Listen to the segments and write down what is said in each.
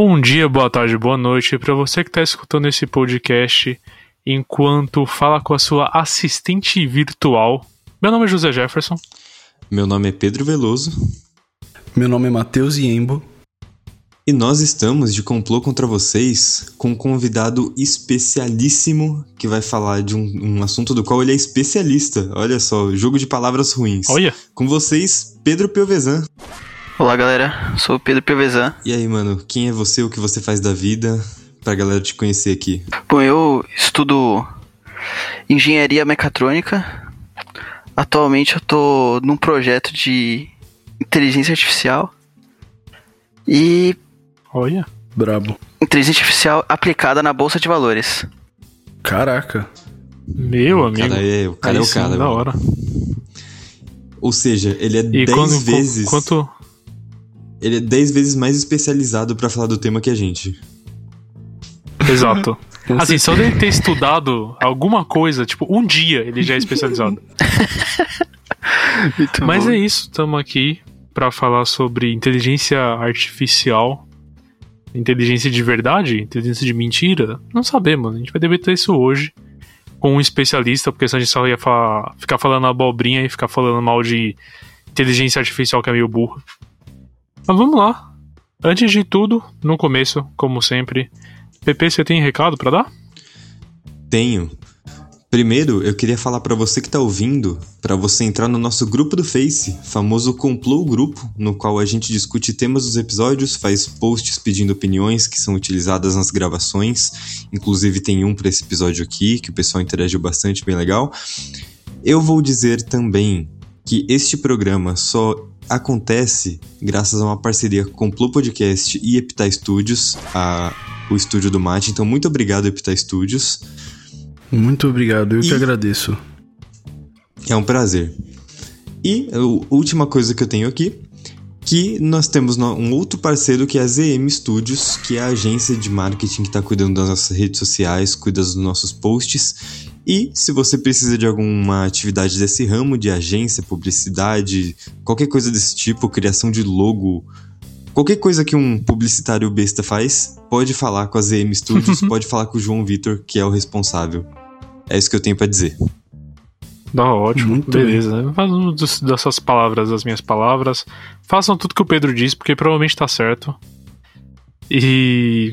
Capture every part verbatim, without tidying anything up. Bom dia, boa tarde, boa noite para você que está escutando esse podcast enquanto fala com a sua assistente virtual. Meu nome é José Jefferson. Meu nome é Pedro Veloso. Meu nome é Matheus Yembo. E nós estamos de complô contra vocês com um convidado especialíssimo que vai falar de um, um assunto do qual ele é especialista. Olha só, jogo de palavras ruins. Olha. Com vocês, Pedro Pelvezan. Olá, galera. Sou o Pedro Pelvezan. E aí, mano, quem é você, o que você faz da vida, pra galera te conhecer aqui? Bom, eu estudo engenharia mecatrônica. Atualmente eu tô num projeto de inteligência artificial e... Olha, brabo. Inteligência artificial aplicada na bolsa de valores. Caraca. Meu amigo. Cara, é, o cara é o cara, da hora. Ou seja, ele é dez vezes... Quanto... Ele é dez vezes mais especializado pra falar do tema que a gente. Exato. Assim, só dele ter estudado alguma coisa, tipo, um dia ele já é especializado. Muito Mas bom. É isso, estamos aqui pra falar sobre inteligência artificial, inteligência de verdade, inteligência de mentira. Não sabemos, a gente vai debater isso hoje com um especialista, porque senão a gente só ia falar, ficar falando abobrinha e ficar falando mal de inteligência artificial que é meio burra. Mas vamos lá. Antes de tudo, no começo, como sempre, P P, você tem recado pra dar? Tenho. Primeiro, eu queria falar pra você que tá ouvindo, pra você entrar no nosso grupo do Face, famoso Complô Grupo, no qual a gente discute temas dos episódios, faz posts pedindo opiniões que são utilizadas nas gravações, inclusive tem um pra esse episódio aqui, que o pessoal interagiu bastante, bem legal. Eu vou dizer também que este programa só... acontece graças a uma parceria com Plopodcast e Epita Studios, a, o estúdio do Mate. Então, muito obrigado, Epita Studios. Muito obrigado, eu e... que agradeço. É um prazer. E a última coisa que eu tenho aqui, que nós temos um outro parceiro que é a Z M Studios, que é a agência de marketing que está cuidando das nossas redes sociais, cuida dos nossos posts. E se você precisa de alguma atividade desse ramo, de agência, publicidade, qualquer coisa desse tipo, criação de logo, qualquer coisa que um publicitário besta faz, pode falar com a Z M Studios, pode falar com o João Vitor, que é o responsável. É isso que eu tenho pra dizer. Dá ótimo, muito beleza. Façam dessas palavras as minhas palavras. Façam tudo que o Pedro disse, porque provavelmente tá certo. E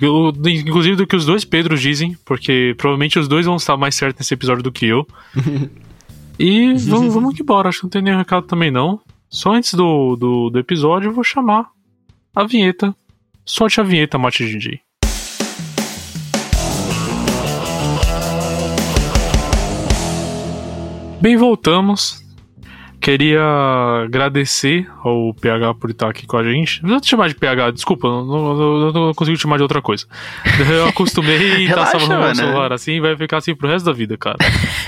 inclusive do que os dois Pedros dizem, porque provavelmente os dois vão estar mais certos nesse episódio do que eu. E vamos, vamos que bora, acho que não tem nenhum recado também não. Só antes do, do, do episódio eu vou chamar a vinheta. Solte a vinheta, Mate D J. Bem, voltamos. Queria agradecer ao P H por estar aqui com a gente. Não vou te chamar de P H, desculpa, não, não, não, não consigo te chamar de outra coisa. Eu acostumei e tá salvando o meu celular assim, vai ficar assim pro resto da vida, cara.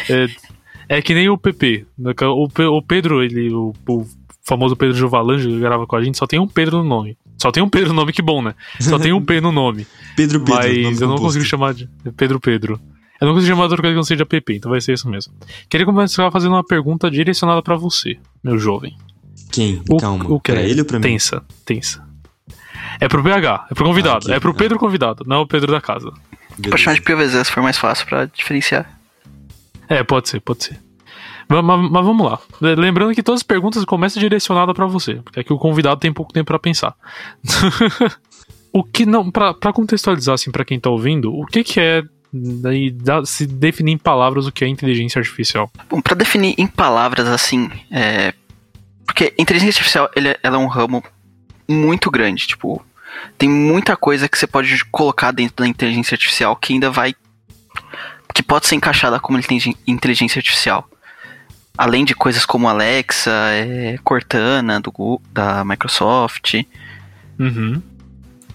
É, é que nem o P P. O, o Pedro, ele, o, o famoso Pedro Jovalange, que grava com a gente, só tem um Pedro no nome. Só tem um Pedro no nome, que bom, né? Só tem um P no nome. Pedro Pedro. Mas eu não consigo chamar de Pedro Pedro. Eu não consigo chamar de outra coisa que não seja app, então vai ser isso mesmo. Queria começar fazendo uma pergunta direcionada pra você, meu jovem. Quem? O, Calma, o que pra é? ele ou pra mim? Tensa, tensa. É pro P H, é pro convidado, ah, okay. é pro Pedro ah. convidado, não é o Pedro da casa. Beleza. Pode chamar de P V Z se for mais fácil pra diferenciar. É, pode ser, pode ser. Mas, mas, mas vamos lá. Lembrando que todas as perguntas começam direcionadas pra você, porque aqui o convidado tem pouco tempo pra pensar. O que não... Pra, pra contextualizar, assim, pra quem tá ouvindo, o que que é... E se definir em palavras o que é inteligência artificial. Bom, para definir em palavras assim, é... porque inteligência artificial ele é, ela é um ramo muito grande, tipo, tem muita coisa que você pode colocar dentro da inteligência artificial que ainda vai, que pode ser encaixada como inteligência artificial. Além de coisas como Alexa, é... Cortana do Google, da Microsoft. Uhum.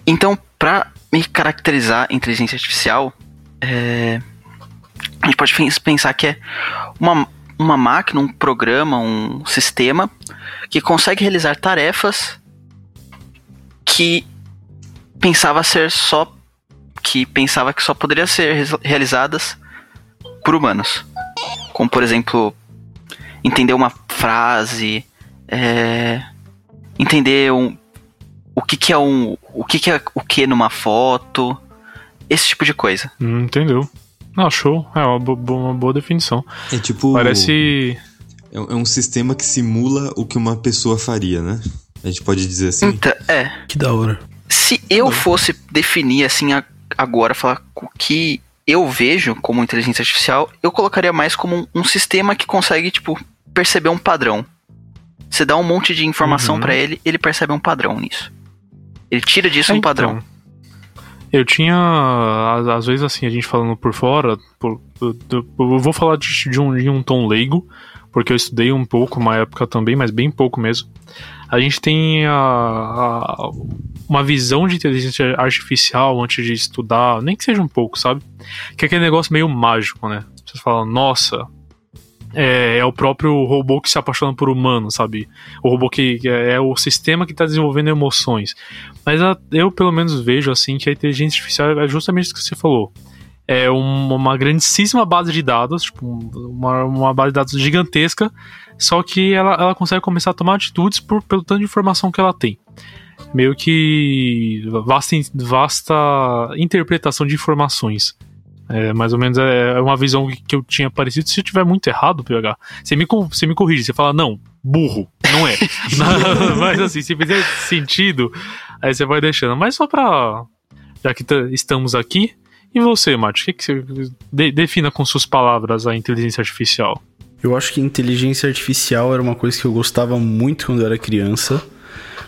Então, para me caracterizar inteligência artificial, É, a gente pode pensar que é uma, uma máquina, um programa, um sistema que consegue realizar tarefas que pensava ser só, que pensava que só poderia ser realizadas por humanos. Como, por exemplo, entender uma frase, é, entender um, o que que é um, o que que é o que numa foto, esse tipo de coisa. Hum, entendeu? Não, show. É uma, bo- uma boa definição. É tipo... Parece... É um sistema que simula o que uma pessoa faria, né? A gente pode dizer assim? Então, é. Que da hora. Se eu fosse definir, assim, agora, falar o que eu vejo como inteligência artificial, eu colocaria mais como um sistema que consegue, tipo, perceber um padrão. Você dá um monte de informação uhum. pra ele, ele percebe um padrão nisso. Ele tira disso é um então. padrão. Eu tinha, às vezes assim, a gente falando por fora, por, eu, eu vou falar de, de, um, de um tom leigo, porque eu estudei um pouco, uma época também, mas bem pouco mesmo. A gente tem a, a, uma visão de inteligência artificial antes de estudar, nem que seja um pouco, sabe? Que é aquele negócio meio mágico, né? Você fala, nossa, é, é o próprio robô que se apaixona por humano, sabe? O robô que é, é o sistema que está desenvolvendo emoções. Mas a, eu, pelo menos, vejo assim que a inteligência artificial é justamente isso que você falou. É uma, uma grandíssima base de dados, tipo, uma, uma base de dados gigantesca, só que ela, ela consegue começar a tomar atitudes por, pelo tanto de informação que ela tem. Meio que vasta, vasta interpretação de informações. É, mais ou menos é uma visão que eu tinha parecido. Se eu tiver muito errado, P H, você me, você me corrige, você fala, não, burro, não é. Mas assim, se fizer sentido, aí você vai deixando. Mas só pra... Já que t- estamos aqui, e você, Mati, o que, que você de- defina com suas palavras a inteligência artificial? Eu acho que inteligência artificial era uma coisa que eu gostava muito quando eu era criança,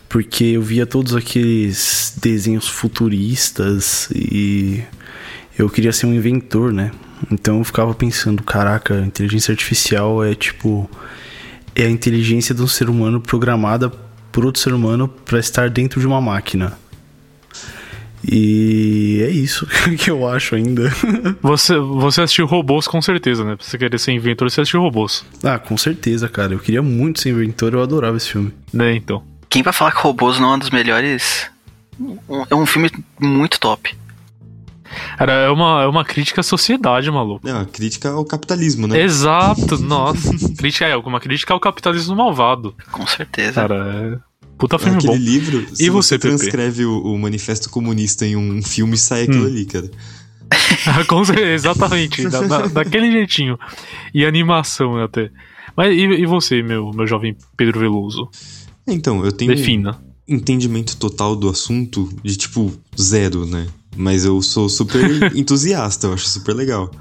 porque eu via todos aqueles desenhos futuristas e... Eu queria ser um inventor, né? Então eu ficava pensando, caraca, inteligência artificial é tipo... É a inteligência de um ser humano programada por outro ser humano para estar dentro de uma máquina. E é isso que eu acho ainda. Você, você assistiu Robôs com certeza, né? Pra você querer ser inventor, você assistiu Robôs. Ah, com certeza, cara. Eu queria muito ser inventor, eu adorava esse filme. Né, então. Quem vai falar que Robôs não é um dos melhores... É um filme muito top. Cara, é uma, é uma crítica à sociedade, maluco. É uma crítica ao capitalismo, né? Exato, nossa. Crítica é uma crítica ao capitalismo malvado. Com certeza. Cara, é... Puta filme Aquele bom. Aquele livro, e se você, você transcreve o, o Manifesto Comunista em um filme, sai aquilo hum. ali, cara. Exatamente, da, da, daquele jeitinho. E animação, né, até. Mas e, e você, meu, meu jovem Pedro Veloso? Então, eu tenho... Defina. Entendimento total do assunto de, tipo, zero, né? Mas eu sou super entusiasta, eu acho super legal.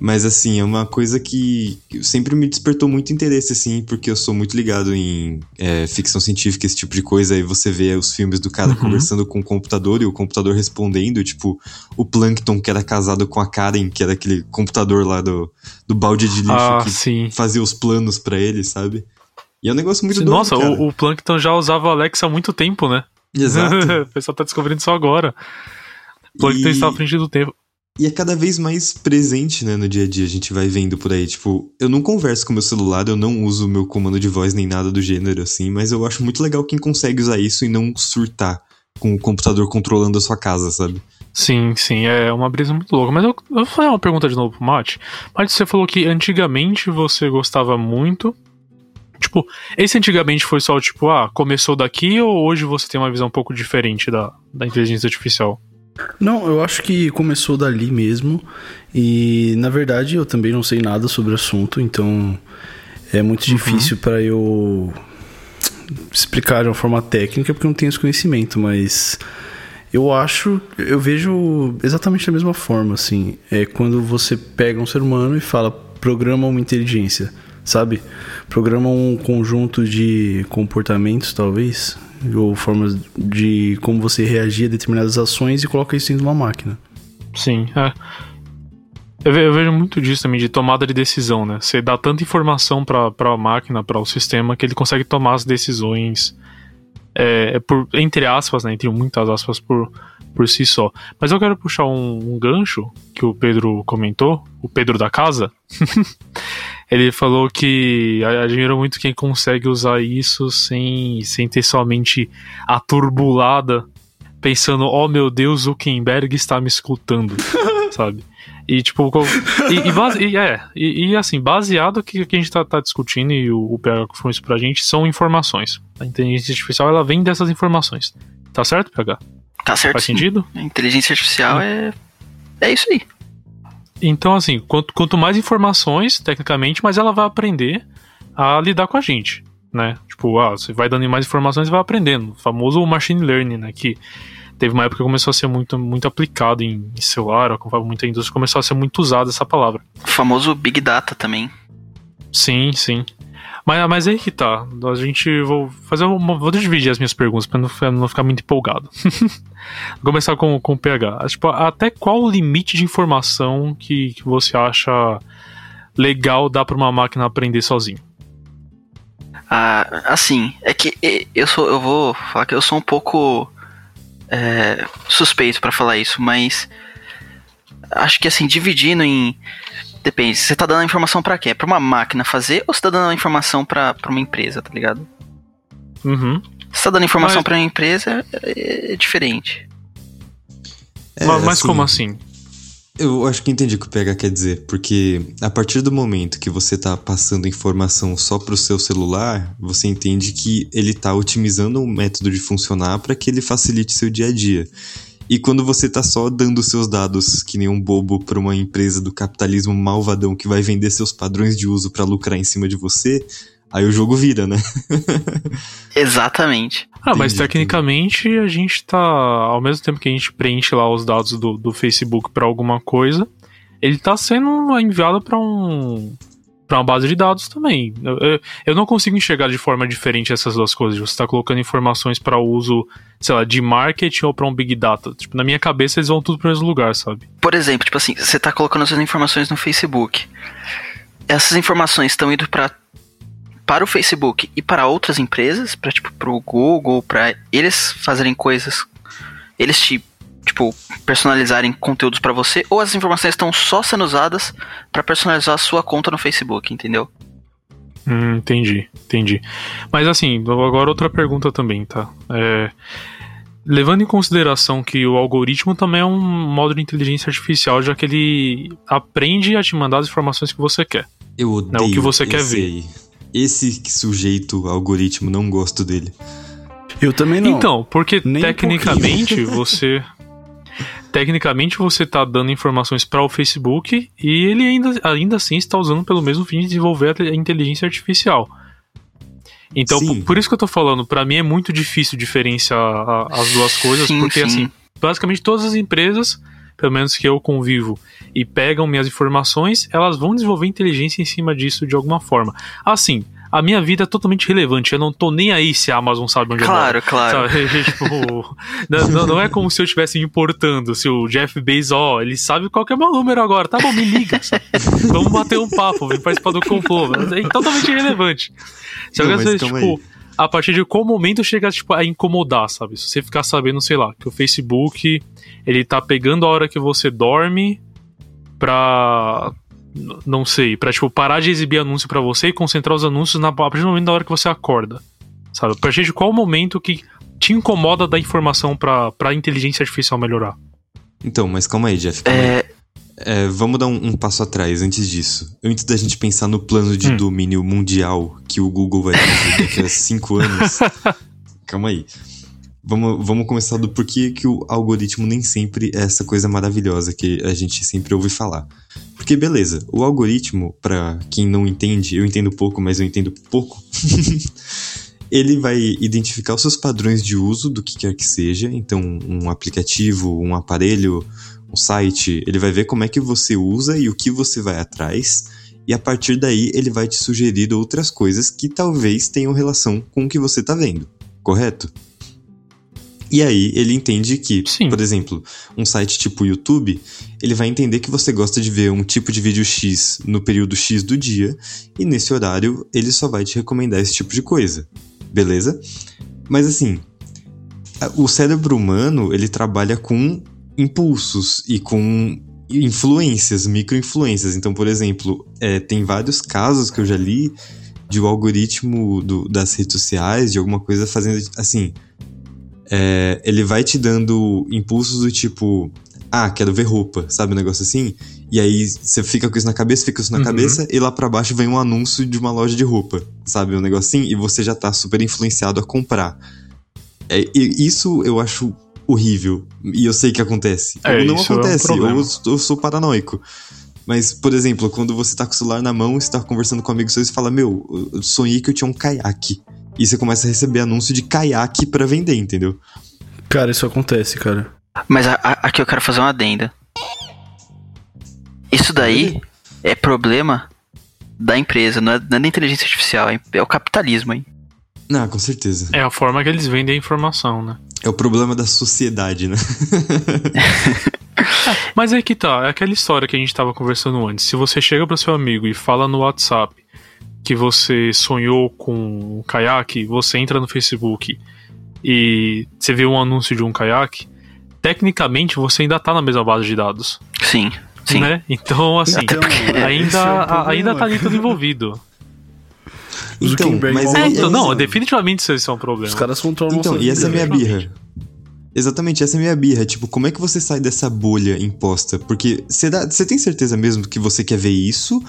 Mas, assim, é uma coisa que sempre me despertou muito interesse, assim, porque eu sou muito ligado em é, ficção científica, esse tipo de coisa. Aí você vê os filmes do cara uhum. conversando com o computador e o computador respondendo, tipo, o Plankton, que era casado com a Karen, que era aquele computador lá do, do balde de lixo ah, que sim. fazia os planos pra ele, sabe? E é um negócio muito doido, cara. Nossa, o, o Plankton já usava o Alexa há muito tempo, né? Exato. O pessoal tá descobrindo só agora. O Plankton e... está à frente do tempo. E é cada vez mais presente, né, no dia a dia. A gente vai vendo por aí, tipo... Eu não converso com meu celular, eu não uso meu comando de voz nem nada do gênero, assim. Mas eu acho muito legal quem consegue usar isso e não surtar com o computador controlando a sua casa, sabe? Sim, sim, é uma brisa muito louca. Mas eu, eu vou fazer uma pergunta de novo pro Mate. Mate, você falou que antigamente você gostava muito... Tipo, esse antigamente foi só, tipo, ah, começou daqui ou hoje você tem uma visão um pouco diferente da, da inteligência artificial? Não, eu acho que começou dali mesmo e, na verdade, eu também não sei nada sobre o assunto, então é muito uhum. difícil pra eu explicar de uma forma técnica porque eu não tenho esse conhecimento, mas eu acho, eu vejo exatamente da mesma forma, assim, é quando você pega um ser humano e fala, programa uma inteligência. Sabe? Programa um conjunto de comportamentos, talvez, ou formas de como você reagir a determinadas ações e coloca isso dentro de uma máquina. Sim, é. Eu vejo muito disso também, de tomada de decisão, né? Você dá tanta informação para a máquina, para o sistema, que ele consegue tomar as decisões, é, por, entre aspas, né? Entre muitas aspas, por, por si só. Mas eu quero puxar um, um gancho que o Pedro comentou, o Pedro da casa. Ele falou que admira muito quem consegue usar isso sem, sem ter somente a turbulada pensando, oh meu Deus, Zuckerberg está me escutando. sabe? E tipo, e, e, base, e, é, e, e assim, baseado que que a gente tá, tá discutindo e o, o P H que foi isso pra gente, são informações. A inteligência artificial, ela vem dessas informações. Tá certo, P H? Tá certo. Faz sentido? A inteligência artificial é, é isso aí. Então, assim, quanto, quanto mais informações, tecnicamente, mas ela vai aprender a lidar com a gente, né? Tipo, ah, você vai dando mais informações e vai aprendendo. O famoso machine learning, né? Que teve uma época que começou a ser muito, muito aplicado em, em celular, muita indústria começou a ser muito usada essa palavra. O famoso Big Data também. Sim, sim. Mas, mas aí que tá. A gente... Vou fazer uma, vou dividir as minhas perguntas pra não, não ficar muito empolgado. Vou começar com, com o P H. Tipo, até qual o limite de informação que, que você acha legal dar pra uma máquina aprender sozinho? Ah, assim, é que eu, sou, eu vou falar que eu sou um pouco... É, suspeito pra falar isso, mas acho que assim, dividindo em... Depende, você tá dando a informação pra quê? Pra uma máquina fazer ou você tá dando a informação pra, pra uma empresa, tá ligado? Uhum. Você tá dando informação mas... pra uma empresa, é, é diferente. É, mas assim, como assim? Eu acho que entendi o que o P H quer dizer, porque a partir do momento que você tá passando informação só pro seu celular, você entende que ele tá otimizando o método de funcionar para que ele facilite seu dia a dia. E quando você tá só dando seus dados que nem um bobo pra uma empresa do capitalismo malvadão que vai vender seus padrões de uso pra lucrar em cima de você, aí o jogo vira, né? Exatamente. Ah, entendi, mas tecnicamente entendi. A gente tá... Ao mesmo tempo que a gente preenche lá os dados do, do Facebook pra alguma coisa, ele tá sendo enviado pra um... pra uma base de dados também. Eu, eu, eu não consigo enxergar de forma diferente essas duas coisas. Você tá colocando informações pra uso, sei lá, de marketing ou pra um big data. Tipo, na minha cabeça eles vão tudo pro mesmo lugar, sabe? Por exemplo, tipo assim, você tá colocando essas informações no Facebook. Essas informações estão indo pra... para o Facebook e para outras empresas, para tipo, pro Google, para eles fazerem coisas, eles te, tipo, personalizarem conteúdos para você, ou as informações estão só sendo usadas para personalizar a sua conta no Facebook, entendeu? Hum, entendi, entendi. Mas assim, agora outra pergunta também, tá? É, levando em consideração que o algoritmo também é um modo de inteligência artificial, já que ele aprende a te mandar as informações que você quer. Eu odeio, né, o que você quer ver. Esse sujeito algoritmo, não gosto dele. Eu também não. Então, porque nem tecnicamente um você... Tecnicamente você tá dando informações para o Facebook e ele ainda, ainda assim está usando pelo mesmo fim de desenvolver a inteligência artificial. Então, por, por isso que eu tô falando, para mim é muito difícil diferenciar a, as duas coisas, sim, porque sim. Assim, basicamente todas as empresas, pelo menos que eu convivo, e pegam minhas informações, elas vão desenvolver inteligência em cima disso de alguma forma. Assim, a minha vida é totalmente relevante, eu não tô nem aí se a Amazon sabe onde claro, eu moro. Claro, claro. Tipo, não, não é como se eu estivesse me importando, se o Jeff Bezos, ó, ele sabe qual que é o meu número agora, tá bom, me liga, sabe? Vamos bater um papo, vem participar do complô, é totalmente irrelevante. Se alguém vezes, tipo... Aí. A partir de qual momento chega tipo, a incomodar, sabe? Se você ficar sabendo, sei lá, que o Facebook, ele tá pegando a hora que você dorme pra, não sei, pra tipo, parar de exibir anúncio pra você e concentrar os anúncios na, a partir do momento da hora que você acorda, sabe? A partir de qual momento que te incomoda dar informação pra, pra inteligência artificial melhorar? Então, mas calma aí, Jeff, calma é... aí. É, vamos dar um, um passo atrás antes disso. Antes da gente pensar no plano de hum. domínio mundial que o Google vai fazer daqui a cinco anos. Calma aí. Vamos, vamos começar do porquê que o algoritmo nem sempre é essa coisa maravilhosa que a gente sempre ouve falar. Porque, beleza, o algoritmo, pra quem não entende, eu entendo pouco, mas eu entendo pouco... Ele vai identificar os seus padrões de uso do que quer que seja. Então, um aplicativo, um aparelho... o site, ele vai ver como é que você usa e o que você vai atrás, e a partir daí ele vai te sugerir outras coisas que talvez tenham relação com o que você está vendo, correto? E aí ele entende que, sim, por exemplo, um site tipo YouTube, ele vai entender que você gosta de ver um tipo de vídeo X no período X do dia, e nesse horário ele só vai te recomendar esse tipo de coisa, beleza? Mas assim, o cérebro humano, ele trabalha com impulsos e com influências, microinfluências. Então, por exemplo, é, tem vários casos que eu já li de um algoritmo do, das redes sociais, de alguma coisa fazendo assim, é, ele vai te dando impulsos do tipo, ah, quero ver roupa, sabe, um negócio assim. E aí você fica com isso na cabeça, fica isso na uhum. cabeça, e lá pra baixo vem um anúncio de uma loja de roupa, sabe, um negócio assim, e você já tá super influenciado a comprar. É, e isso eu acho horrível, e eu sei que acontece. É, ou não acontece, é um ou eu, eu sou paranoico. Mas, por exemplo, quando você tá com o celular na mão, você tá conversando com um amigo seu e você fala, meu, eu sonhei que eu tinha um caiaque. E você começa a receber anúncio de caiaque pra vender, entendeu? Cara, isso acontece, cara. Mas a, a, aqui eu quero fazer uma adenda. Isso daí é, é problema da empresa, não é, não é da inteligência artificial, é, é o capitalismo, hein? Ah, com certeza. É a forma que eles vendem a informação, né? É o problema da sociedade, né? É, mas aí que tá, é aquela história que a gente tava conversando antes. Se você chega pro seu amigo e fala no WhatsApp que você sonhou com um caiaque, você entra no Facebook e você vê um anúncio de um caiaque, tecnicamente você ainda tá na mesma base de dados. Sim, sim. Né? Então, assim, então, ainda, é problema, ainda tá ali tudo envolvido. Então, mas é, então, não, definitivamente isso é um problema. Os caras controlam. Então, e essa é a minha birra. Exatamente, essa é a minha birra. Tipo, como é que você sai dessa bolha imposta? Porque você tem certeza mesmo que você quer ver isso?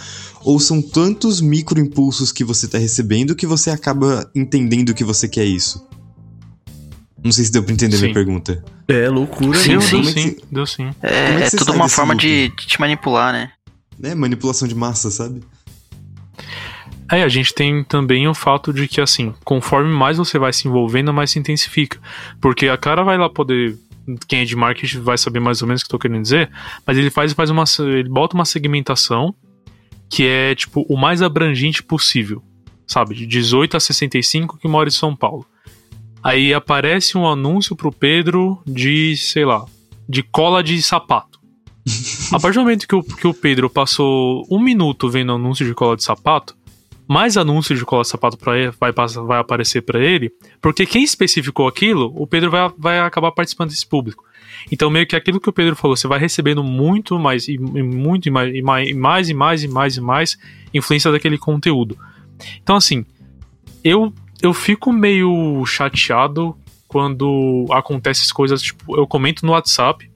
Ou são tantos microimpulsos que você tá recebendo que você acaba entendendo que você quer isso? Não sei se deu pra entender a minha pergunta. É, loucura. Sim, sim, sim, sim. Deu sim. É, é tudo uma forma de, de te manipular, né? É, manipulação de massa, sabe? É, a gente tem também o fato de que, assim, conforme mais você vai se envolvendo, mais se intensifica. Porque a cara vai lá poder... Quem é de marketing vai saber mais ou menos o que eu tô querendo dizer. Mas ele faz, faz uma... Ele bota uma segmentação que é, tipo, o mais abrangente possível. Sabe? De dezoito a sessenta e cinco que mora em São Paulo. Aí aparece um anúncio pro Pedro de, sei lá, de cola de sapato. A partir do momento que o, que o Pedro passou um minuto vendo anúncio de cola de sapato, mais anúncios de cola de sapato pra ele, vai, vai aparecer pra ele, porque quem especificou aquilo, o Pedro vai, vai acabar participando desse público. Então meio que aquilo que o Pedro falou, você vai recebendo muito mais, e muito, e mais, e mais, e mais, e mais, e mais influência daquele conteúdo. Então assim, eu, eu fico meio chateado quando acontece essas coisas, tipo, eu comento no WhatsApp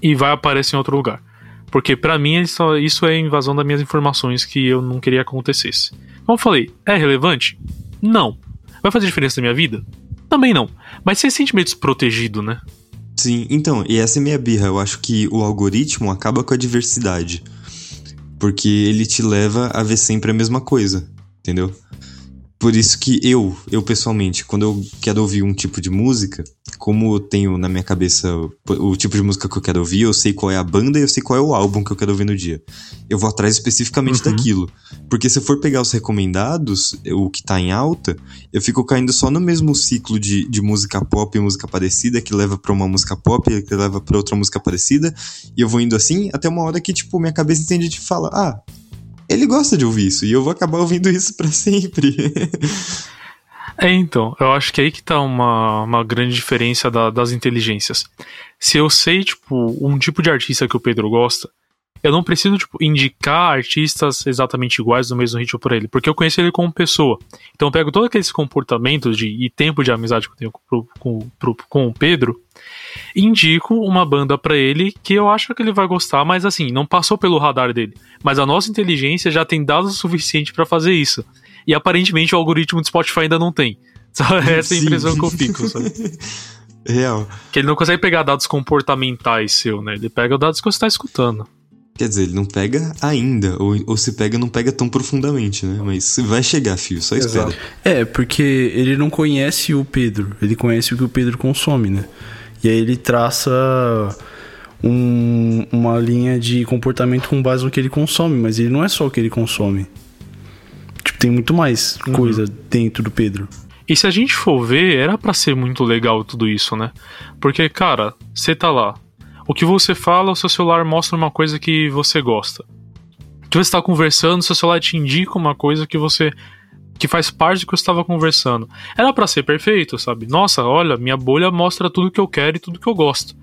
e vai aparecer em outro lugar. Porque pra mim isso é invasão das minhas informações que eu não queria que acontecesse. Como eu falei, é relevante? Não. Vai fazer diferença na minha vida? Também não. Mas você se sente meio desprotegido, né? Sim, então, e essa é minha birra. Eu acho que o algoritmo acaba com a diversidade. Porque ele te leva a ver sempre a mesma coisa, entendeu? Por isso que eu, eu pessoalmente, quando eu quero ouvir um tipo de música, como eu tenho na minha cabeça o, o tipo de música que eu quero ouvir, eu sei qual é a banda e eu sei qual é o álbum que eu quero ouvir no dia. Eu vou atrás especificamente uhum. daquilo. Porque se eu for pegar os recomendados, o que tá em alta, eu fico caindo só no mesmo ciclo de, de música pop e música parecida, que leva pra uma música pop, que leva pra outra música parecida, e eu vou indo assim até uma hora que, tipo, minha cabeça entende e fala, ah... ele gosta de ouvir isso, e eu vou acabar ouvindo isso pra sempre. É, então, eu acho que aí que tá uma, uma grande diferença da, das inteligências. Se eu sei, tipo, um tipo de artista que o Pedro gosta, eu não preciso, tipo, indicar artistas exatamente iguais no mesmo ritmo pra ele, porque eu conheço ele como pessoa. Então eu pego todos aqueles comportamentos de, e tempo de amizade que eu tenho com, com, com, com o Pedro, indico uma banda pra ele que eu acho que ele vai gostar, mas assim, não passou pelo radar dele. Mas a nossa inteligência já tem dados o suficiente pra fazer isso. E aparentemente o algoritmo do Spotify ainda não tem. Essa é a impressão Sim. que eu fico, sabe? Real. Que ele não consegue pegar dados comportamentais seu, né? Ele pega os dados que você tá escutando. Quer dizer, ele não pega ainda, ou, ou se pega, não pega tão profundamente, né? Mas vai chegar, filho, só espera. Exato. É, porque ele não conhece o Pedro, ele conhece o que o Pedro consome, né? E aí ele traça um, uma linha de comportamento com base no que ele consome, mas ele não é só o que ele consome. Tipo, tem muito mais uhum. coisa dentro do Pedro. E se a gente for ver, era pra ser muito legal tudo isso, né? Porque, cara, você tá lá, o que você fala, o seu celular mostra uma coisa que você gosta. O que você tá conversando, o seu celular te indica uma coisa que você... que faz parte do que eu estava conversando. Era pra ser perfeito, sabe? Nossa, olha, minha bolha mostra tudo que eu quero e tudo que eu gosto.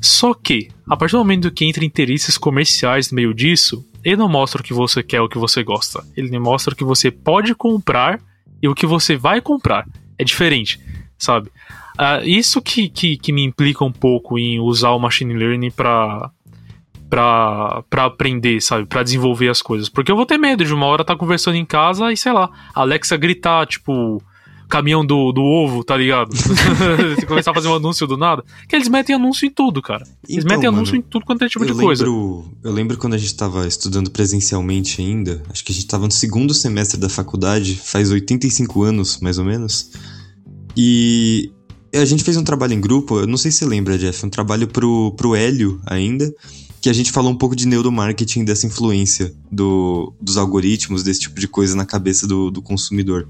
Só que, a partir do momento que entra interesses comerciais no meio disso, ele não mostra o que você quer, o que você gosta. Ele mostra o que você pode comprar e o que você vai comprar. É diferente. sabe? Uh, isso que, que, que me implica um pouco em usar o machine learning pra, pra, pra aprender, sabe? Pra desenvolver as coisas. Porque eu vou ter medo de uma hora estar tá conversando em casa e, sei lá, a Alexa gritar, tipo... caminhão do, do ovo, tá ligado? Você começar a fazer um anúncio do nada. Que eles metem anúncio em tudo, cara. Eles então, metem anúncio mano, em tudo quanto é tipo de lembro, coisa. Eu lembro quando a gente tava estudando presencialmente ainda, acho que a gente tava no segundo semestre da faculdade, faz oitenta e cinco anos, mais ou menos. E a gente fez um trabalho em grupo, eu não sei se você lembra, Jeff, um trabalho pro, pro Hélio ainda, que a gente falou um pouco de neuromarketing, dessa influência do, dos algoritmos, desse tipo de coisa na cabeça do, do consumidor.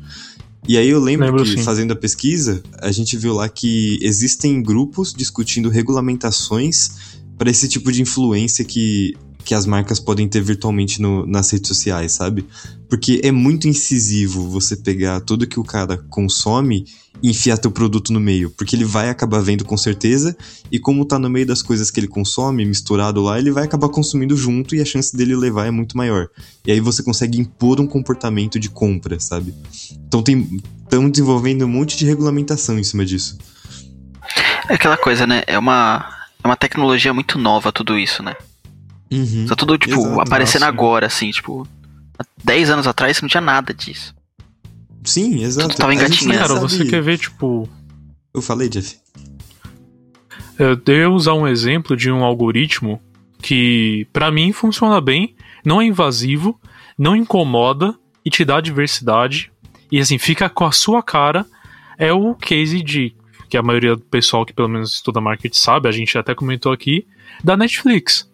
E aí eu lembro, lembro que, sim. fazendo a pesquisa, a gente viu lá que existem grupos discutindo regulamentações para esse tipo de influência que, que as marcas podem ter virtualmente no, nas redes sociais, sabe? Porque é muito incisivo você pegar tudo que o cara consome e enfiar teu produto no meio, porque ele vai acabar vendo com certeza, e como tá no meio das coisas que ele consome, misturado lá, ele vai acabar consumindo junto e a chance dele levar é muito maior. E aí você consegue impor um comportamento de compra, sabe? Então tem, estão desenvolvendo um monte de regulamentação em cima disso. É aquela coisa, né? É uma, é uma tecnologia muito nova tudo isso, né? Uhum, tá tudo, tipo, exato, aparecendo nossa. Agora, assim, tipo... Há dez anos atrás não tinha nada disso. Sim, exato. Tava engatinhando. Cara, sabe... você quer ver, tipo... Eu falei, Jeff. Eu ia usar um exemplo de um algoritmo que, pra mim, funciona bem, não é invasivo, não incomoda e te dá diversidade. E, assim, fica com a sua cara. É o case de... que a maioria do pessoal que, pelo menos, estuda marketing sabe, a gente até comentou aqui, da Netflix.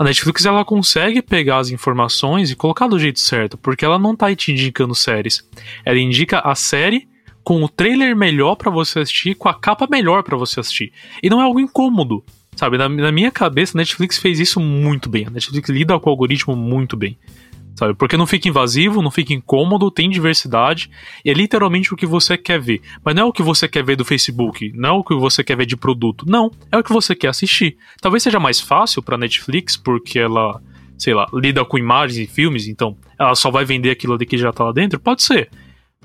A Netflix, ela consegue pegar as informações e colocar do jeito certo, porque ela não tá te indicando séries. Ela indica a série com o trailer melhor pra você assistir, com a capa melhor pra você assistir. E não é algo incômodo, sabe? Na, na minha cabeça, a Netflix fez isso muito bem. A Netflix lida com o algoritmo muito bem, sabe? Porque não fica invasivo, não fica incômodo, tem diversidade. E é literalmente o que você quer ver. Mas não é o que você quer ver do Facebook, não é o que você quer ver de produto. Não, é o que você quer assistir. Talvez seja mais fácil pra Netflix, porque ela, sei lá, lida com imagens e filmes, então ela só vai vender aquilo ali que já tá lá dentro? Pode ser.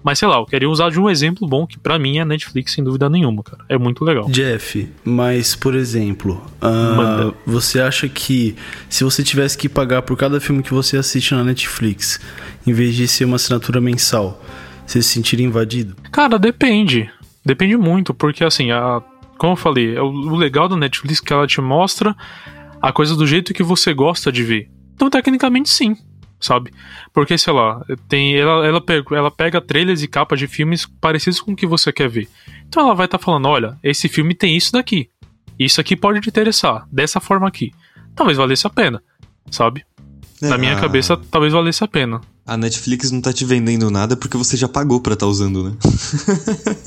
Mas sei lá, eu queria usar de um exemplo bom que pra mim é a Netflix, sem dúvida nenhuma, cara. É muito legal. Jeff, mas por exemplo, uh, você acha que se você tivesse que pagar por cada filme que você assiste na Netflix, em vez de ser uma assinatura mensal, você se sentiria invadido? Cara, depende. Depende muito, porque assim, a, como eu falei, o legal da Netflix é que ela te mostra a coisa do jeito que você gosta de ver. Então, tecnicamente, sim. Sabe? Porque, sei lá, tem, ela, ela, pega, ela pega trailers e capas de filmes parecidos com o que você quer ver. Então ela vai estar tá falando, olha, esse filme tem isso daqui. Isso aqui pode te interessar, dessa forma aqui. Talvez valesse a pena, sabe? É, Na minha a... cabeça, talvez valesse a pena. A Netflix não tá te vendendo nada porque você já pagou pra tá usando, né?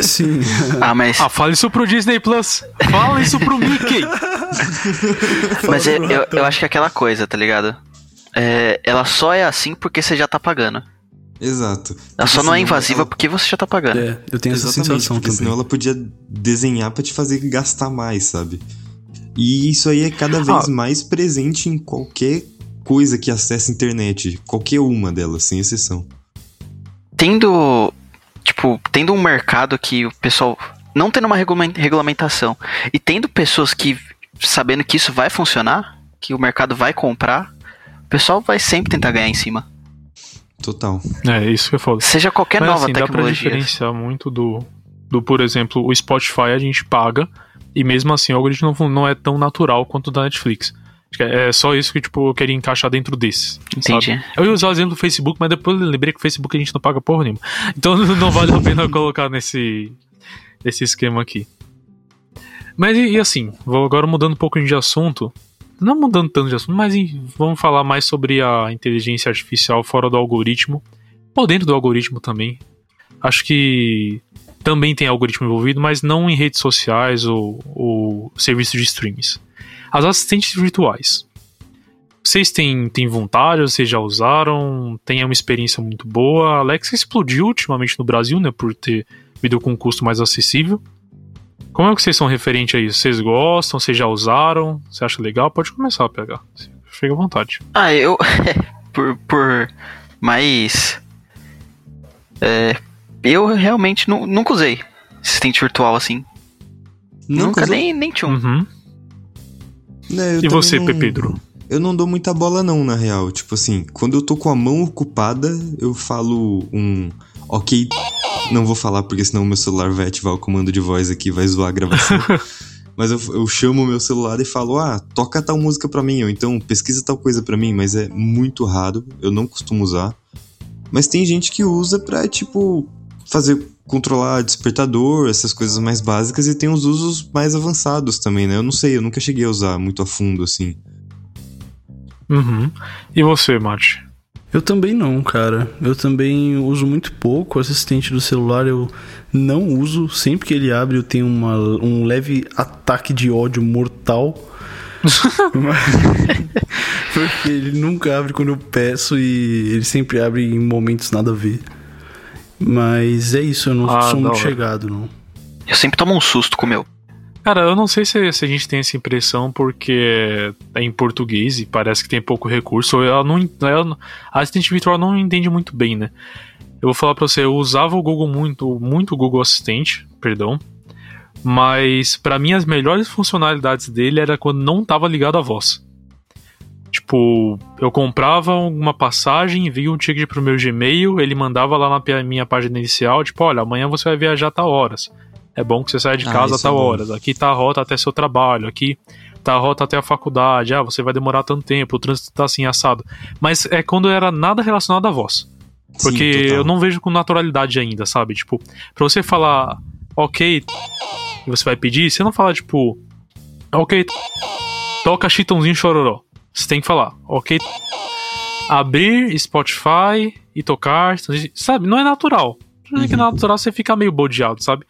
Sim. Ah, mas... ah, fala isso pro Disney Plus. Fala isso pro Mickey. Mas eu, eu, eu acho que é aquela coisa, tá ligado? É, ela só é assim porque você já tá pagando. Exato. Porque ela só não é invasiva ela... porque você já tá pagando. É, eu tenho essa Exatamente, sensação porque também. Senão ela podia desenhar pra te fazer gastar mais, sabe? E isso aí é cada vez ah. mais presente em qualquer coisa que acessa a internet. Qualquer uma delas, sem exceção. Tendo, tipo, tendo um mercado que o pessoal... não tendo uma regulamentação. E tendo pessoas que, sabendo que isso vai funcionar, que o mercado vai comprar... o pessoal vai sempre tentar ganhar em cima. Total. É, isso que eu falo. Seja qualquer Mas, nova assim, tecnologia. Dá pra diferenciar muito do, do, por exemplo, o Spotify a gente paga, e mesmo assim o algoritmo não, não é tão natural quanto o da Netflix. É só isso que tipo, eu queria encaixar dentro desses. Entendi. Sabe? Eu ia usar o exemplo do Facebook, mas depois eu lembrei que o Facebook a gente não paga porra nenhuma. Então não vale a pena colocar nesse, nesse esquema aqui. Mas e, e assim, vou agora mudando um pouco de assunto. Não mudando tanto de assunto, mas vamos falar mais sobre a inteligência artificial fora do algoritmo, ou dentro do algoritmo também. Acho que também tem algoritmo envolvido, mas não em redes sociais ou, ou serviços de streams. As assistentes virtuais. Vocês têm, têm vontade, vocês já usaram, tem uma experiência muito boa. A Alexa explodiu ultimamente no Brasil, né, por ter vindo com um custo mais acessível. Como é que vocês são referente a isso? Vocês gostam? Vocês já usaram? Você acha legal? Pode começar a pegar. Fica à vontade. Ah, eu... por, por... Mas... É, eu realmente nu, nunca usei. assistente virtual assim. Não, nunca, nem, nem tinha um. Uhum. É, e você, não... Pedro? Eu não dou muita bola não, na real. Tipo assim, quando eu tô com a mão ocupada, eu falo um ok... Não vou falar porque senão o meu celular vai ativar o comando de voz aqui, vai zoar a gravação. Mas eu, eu chamo o meu celular e falo, ah, toca tal música pra mim, ou então pesquisa tal coisa pra mim, mas é muito raro, eu não costumo usar. Mas tem gente que usa pra, tipo, fazer, controlar despertador, essas coisas mais básicas, e tem uns usos mais avançados também, né? Eu não sei, eu nunca cheguei a usar muito a fundo, assim. Uhum. E você, Mate? Eu também não, cara. Eu também uso muito pouco. O assistente do celular eu não uso. Sempre que ele abre eu tenho uma, um leve ataque de ódio mortal. Porque ele nunca abre quando eu peço e ele sempre abre em momentos nada a ver. Mas é isso, eu não ah, sou muito hora. chegado, não. Eu sempre tomo um susto com o meu. Cara, eu não sei se, se a gente tem essa impressão porque é em português e parece que tem pouco recurso. Ela não, ela, a assistente virtual não entende muito bem, né? Eu vou falar pra você, eu usava o Google muito, muito o Google Assistente, perdão, mas pra mim as melhores funcionalidades dele era quando não tava ligado à voz. Tipo, eu comprava uma passagem, envia um ticket pro meu Gmail, ele mandava lá na minha página inicial, tipo, olha, amanhã você vai viajar a tal horas. É bom que você saia de casa ah, a tal é horas. Aqui tá a rota até seu trabalho. Aqui tá a rota até a faculdade. Ah, você vai demorar tanto tempo. O trânsito tá assim, assado. Mas é quando era nada relacionado à voz. Porque sim, eu não vejo com naturalidade ainda, sabe? Tipo, pra você falar ok, e você vai pedir, você não fala tipo ok, toca Chitãozinho Chororó. Você tem que falar ok, abrir Spotify e tocar, sabe? Não é natural. É que na natural você fica meio bodeado, sabe?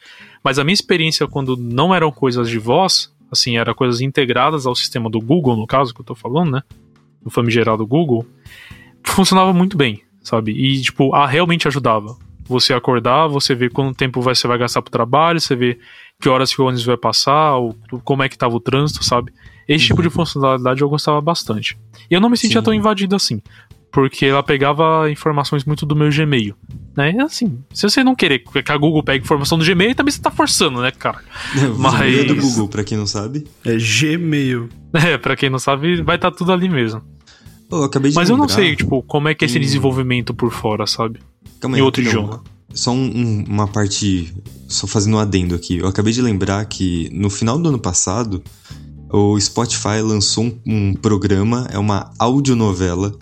Mas a minha experiência quando não eram coisas de voz, assim, eram coisas integradas ao sistema do Google, no caso que eu tô falando, né? No famigerado Google, funcionava muito bem, sabe? E, tipo, a, realmente ajudava. Você acordar, você vê quanto tempo vai, você vai gastar pro trabalho, você vê que horas que o ônibus vai passar, ou como é que tava o trânsito, sabe? Esse tipo de funcionalidade eu gostava bastante. E eu não me sentia Sim. tão invadido assim. Porque ela pegava informações muito do meu Gmail, né? Assim, se você não querer que a Google pegue informação do Gmail, também você tá forçando, né, cara? É, o Mas... Gmail do Google, pra quem não sabe. É Gmail. É, pra quem não sabe, vai estar tá tudo ali mesmo. Pô, eu acabei de Mas lembrar. eu não sei, tipo, como é que é esse hum. desenvolvimento por fora, sabe? Calma aí, em outro idioma. Só um, um, uma parte, só fazendo um adendo aqui. Eu acabei de lembrar que no final do ano passado, o Spotify lançou um, um programa, é uma audionovela,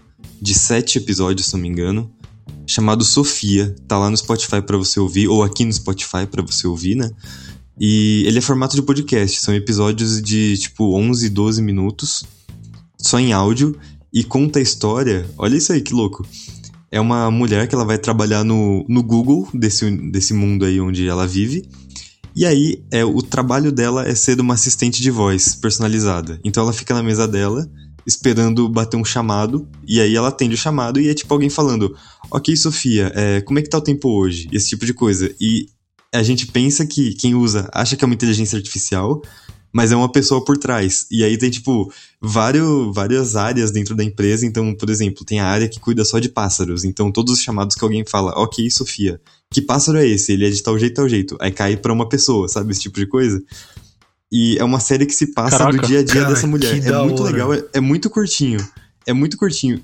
de sete episódios, se não me engano, chamado Sofia. Tá lá no Spotify pra você ouvir, ou aqui no Spotify pra você ouvir, né? E ele é formato de podcast, são episódios de, tipo, onze, doze minutos, só em áudio, e conta a história... Olha isso aí, que louco! É uma mulher que ela vai trabalhar no, no Google, desse, desse mundo aí onde ela vive, e aí é, o trabalho dela é ser uma assistente de voz personalizada. Então ela fica na mesa dela... esperando bater um chamado, e aí ela atende o chamado e é tipo alguém falando ok, Sofia, é, como é que tá o tempo hoje? Esse tipo de coisa. E a gente pensa que quem usa acha que é uma inteligência artificial, mas é uma pessoa por trás. E aí tem tipo vários, várias áreas dentro da empresa. Então, por exemplo, tem a área que cuida só de pássaros. Então todos os chamados que alguém fala ok, Sofia, que pássaro é esse? Ele é de tal jeito, tal jeito. Aí cai pra uma pessoa, sabe? Esse tipo de coisa. E é uma série que se passa Caraca, do dia a dia cara, dessa mulher. É muito hora. legal, é, é muito curtinho. É muito curtinho.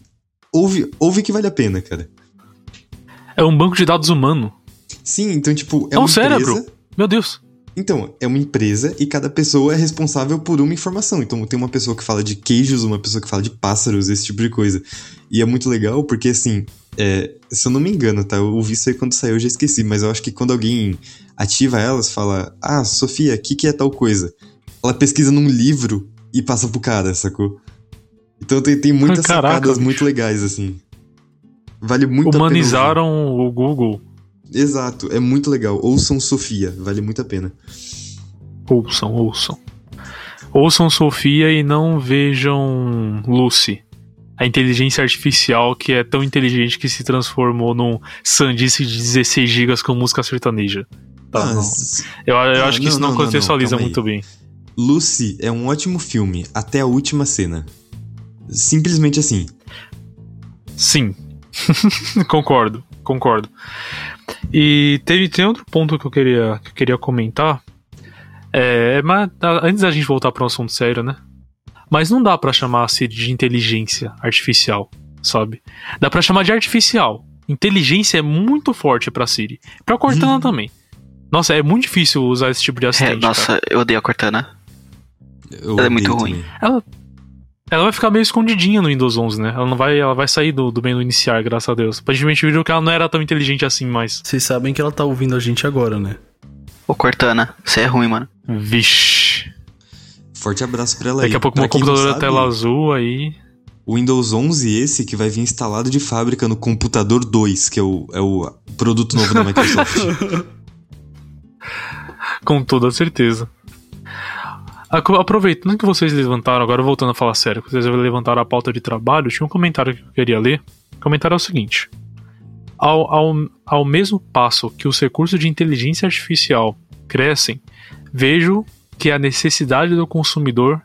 Ouve, ouve que vale a pena, cara. É um banco de dados humano. Sim, então, tipo, é, é um uma cérebro. Empresa... Meu Deus. Então, é uma empresa e cada pessoa é responsável por uma informação. Então, tem uma pessoa que fala de queijos, uma pessoa que fala de pássaros, esse tipo de coisa. E é muito legal porque, assim, é, se eu não me engano, tá? Eu ouvi isso aí quando saiu, eu já esqueci. Mas eu acho que quando alguém... ativa elas, fala, ah, Sofia, o que, que é tal coisa? Ela pesquisa num livro e passa pro cara, sacou? Então tem, tem muitas Caraca, sacadas bicho. muito legais, assim. Vale muito a pena. Humanizaram o Google. Exato, é muito legal. Ouçam Sofia, vale muito a pena. Ouçam, ouçam. Ouçam Sofia e não vejam Lucy. A inteligência artificial que é tão inteligente que se transformou num sandice de dezesseis gigabytes com música sertaneja. Tá, não. Eu, eu ah, acho que não, isso não, não contextualiza não, muito bem. Lucy é um ótimo filme, até a última cena. Simplesmente assim. Sim. Concordo, concordo. E teve, tem outro ponto que eu queria, que eu queria comentar. É, mas antes da gente voltar para um assunto sério, né? Mas não dá pra chamar a Siri de inteligência artificial, sabe? Dá pra chamar de artificial. Inteligência é muito forte pra Siri. Pra Cortana hum. também. Nossa, é muito difícil usar esse tipo de assistente. É, nossa, cara. Eu odeio a Cortana. Eu ela é muito também. ruim. Ela, ela vai ficar meio escondidinha no Windows onze, né? Ela, não vai, ela vai sair do, do menu iniciar, graças a Deus. Aparentemente viram que ela não era tão inteligente assim mais. Vocês sabem que ela tá ouvindo a gente agora, né? Ô, Cortana, você é ruim, mano. Vixe. Forte abraço pra ela aí. Daqui a pouco pra uma computadora sabe, tela azul aí... O Windows onze, esse que vai vir instalado de fábrica no computador dois, que é o, é o produto novo da Microsoft. Com toda certeza. Aproveitando que vocês levantaram, agora voltando a falar sério, vocês levantaram a pauta de trabalho, tinha um comentário que eu queria ler. O comentário é o seguinte: ao, ao, ao mesmo passo que os recursos de inteligência artificial crescem, vejo que a necessidade do consumidor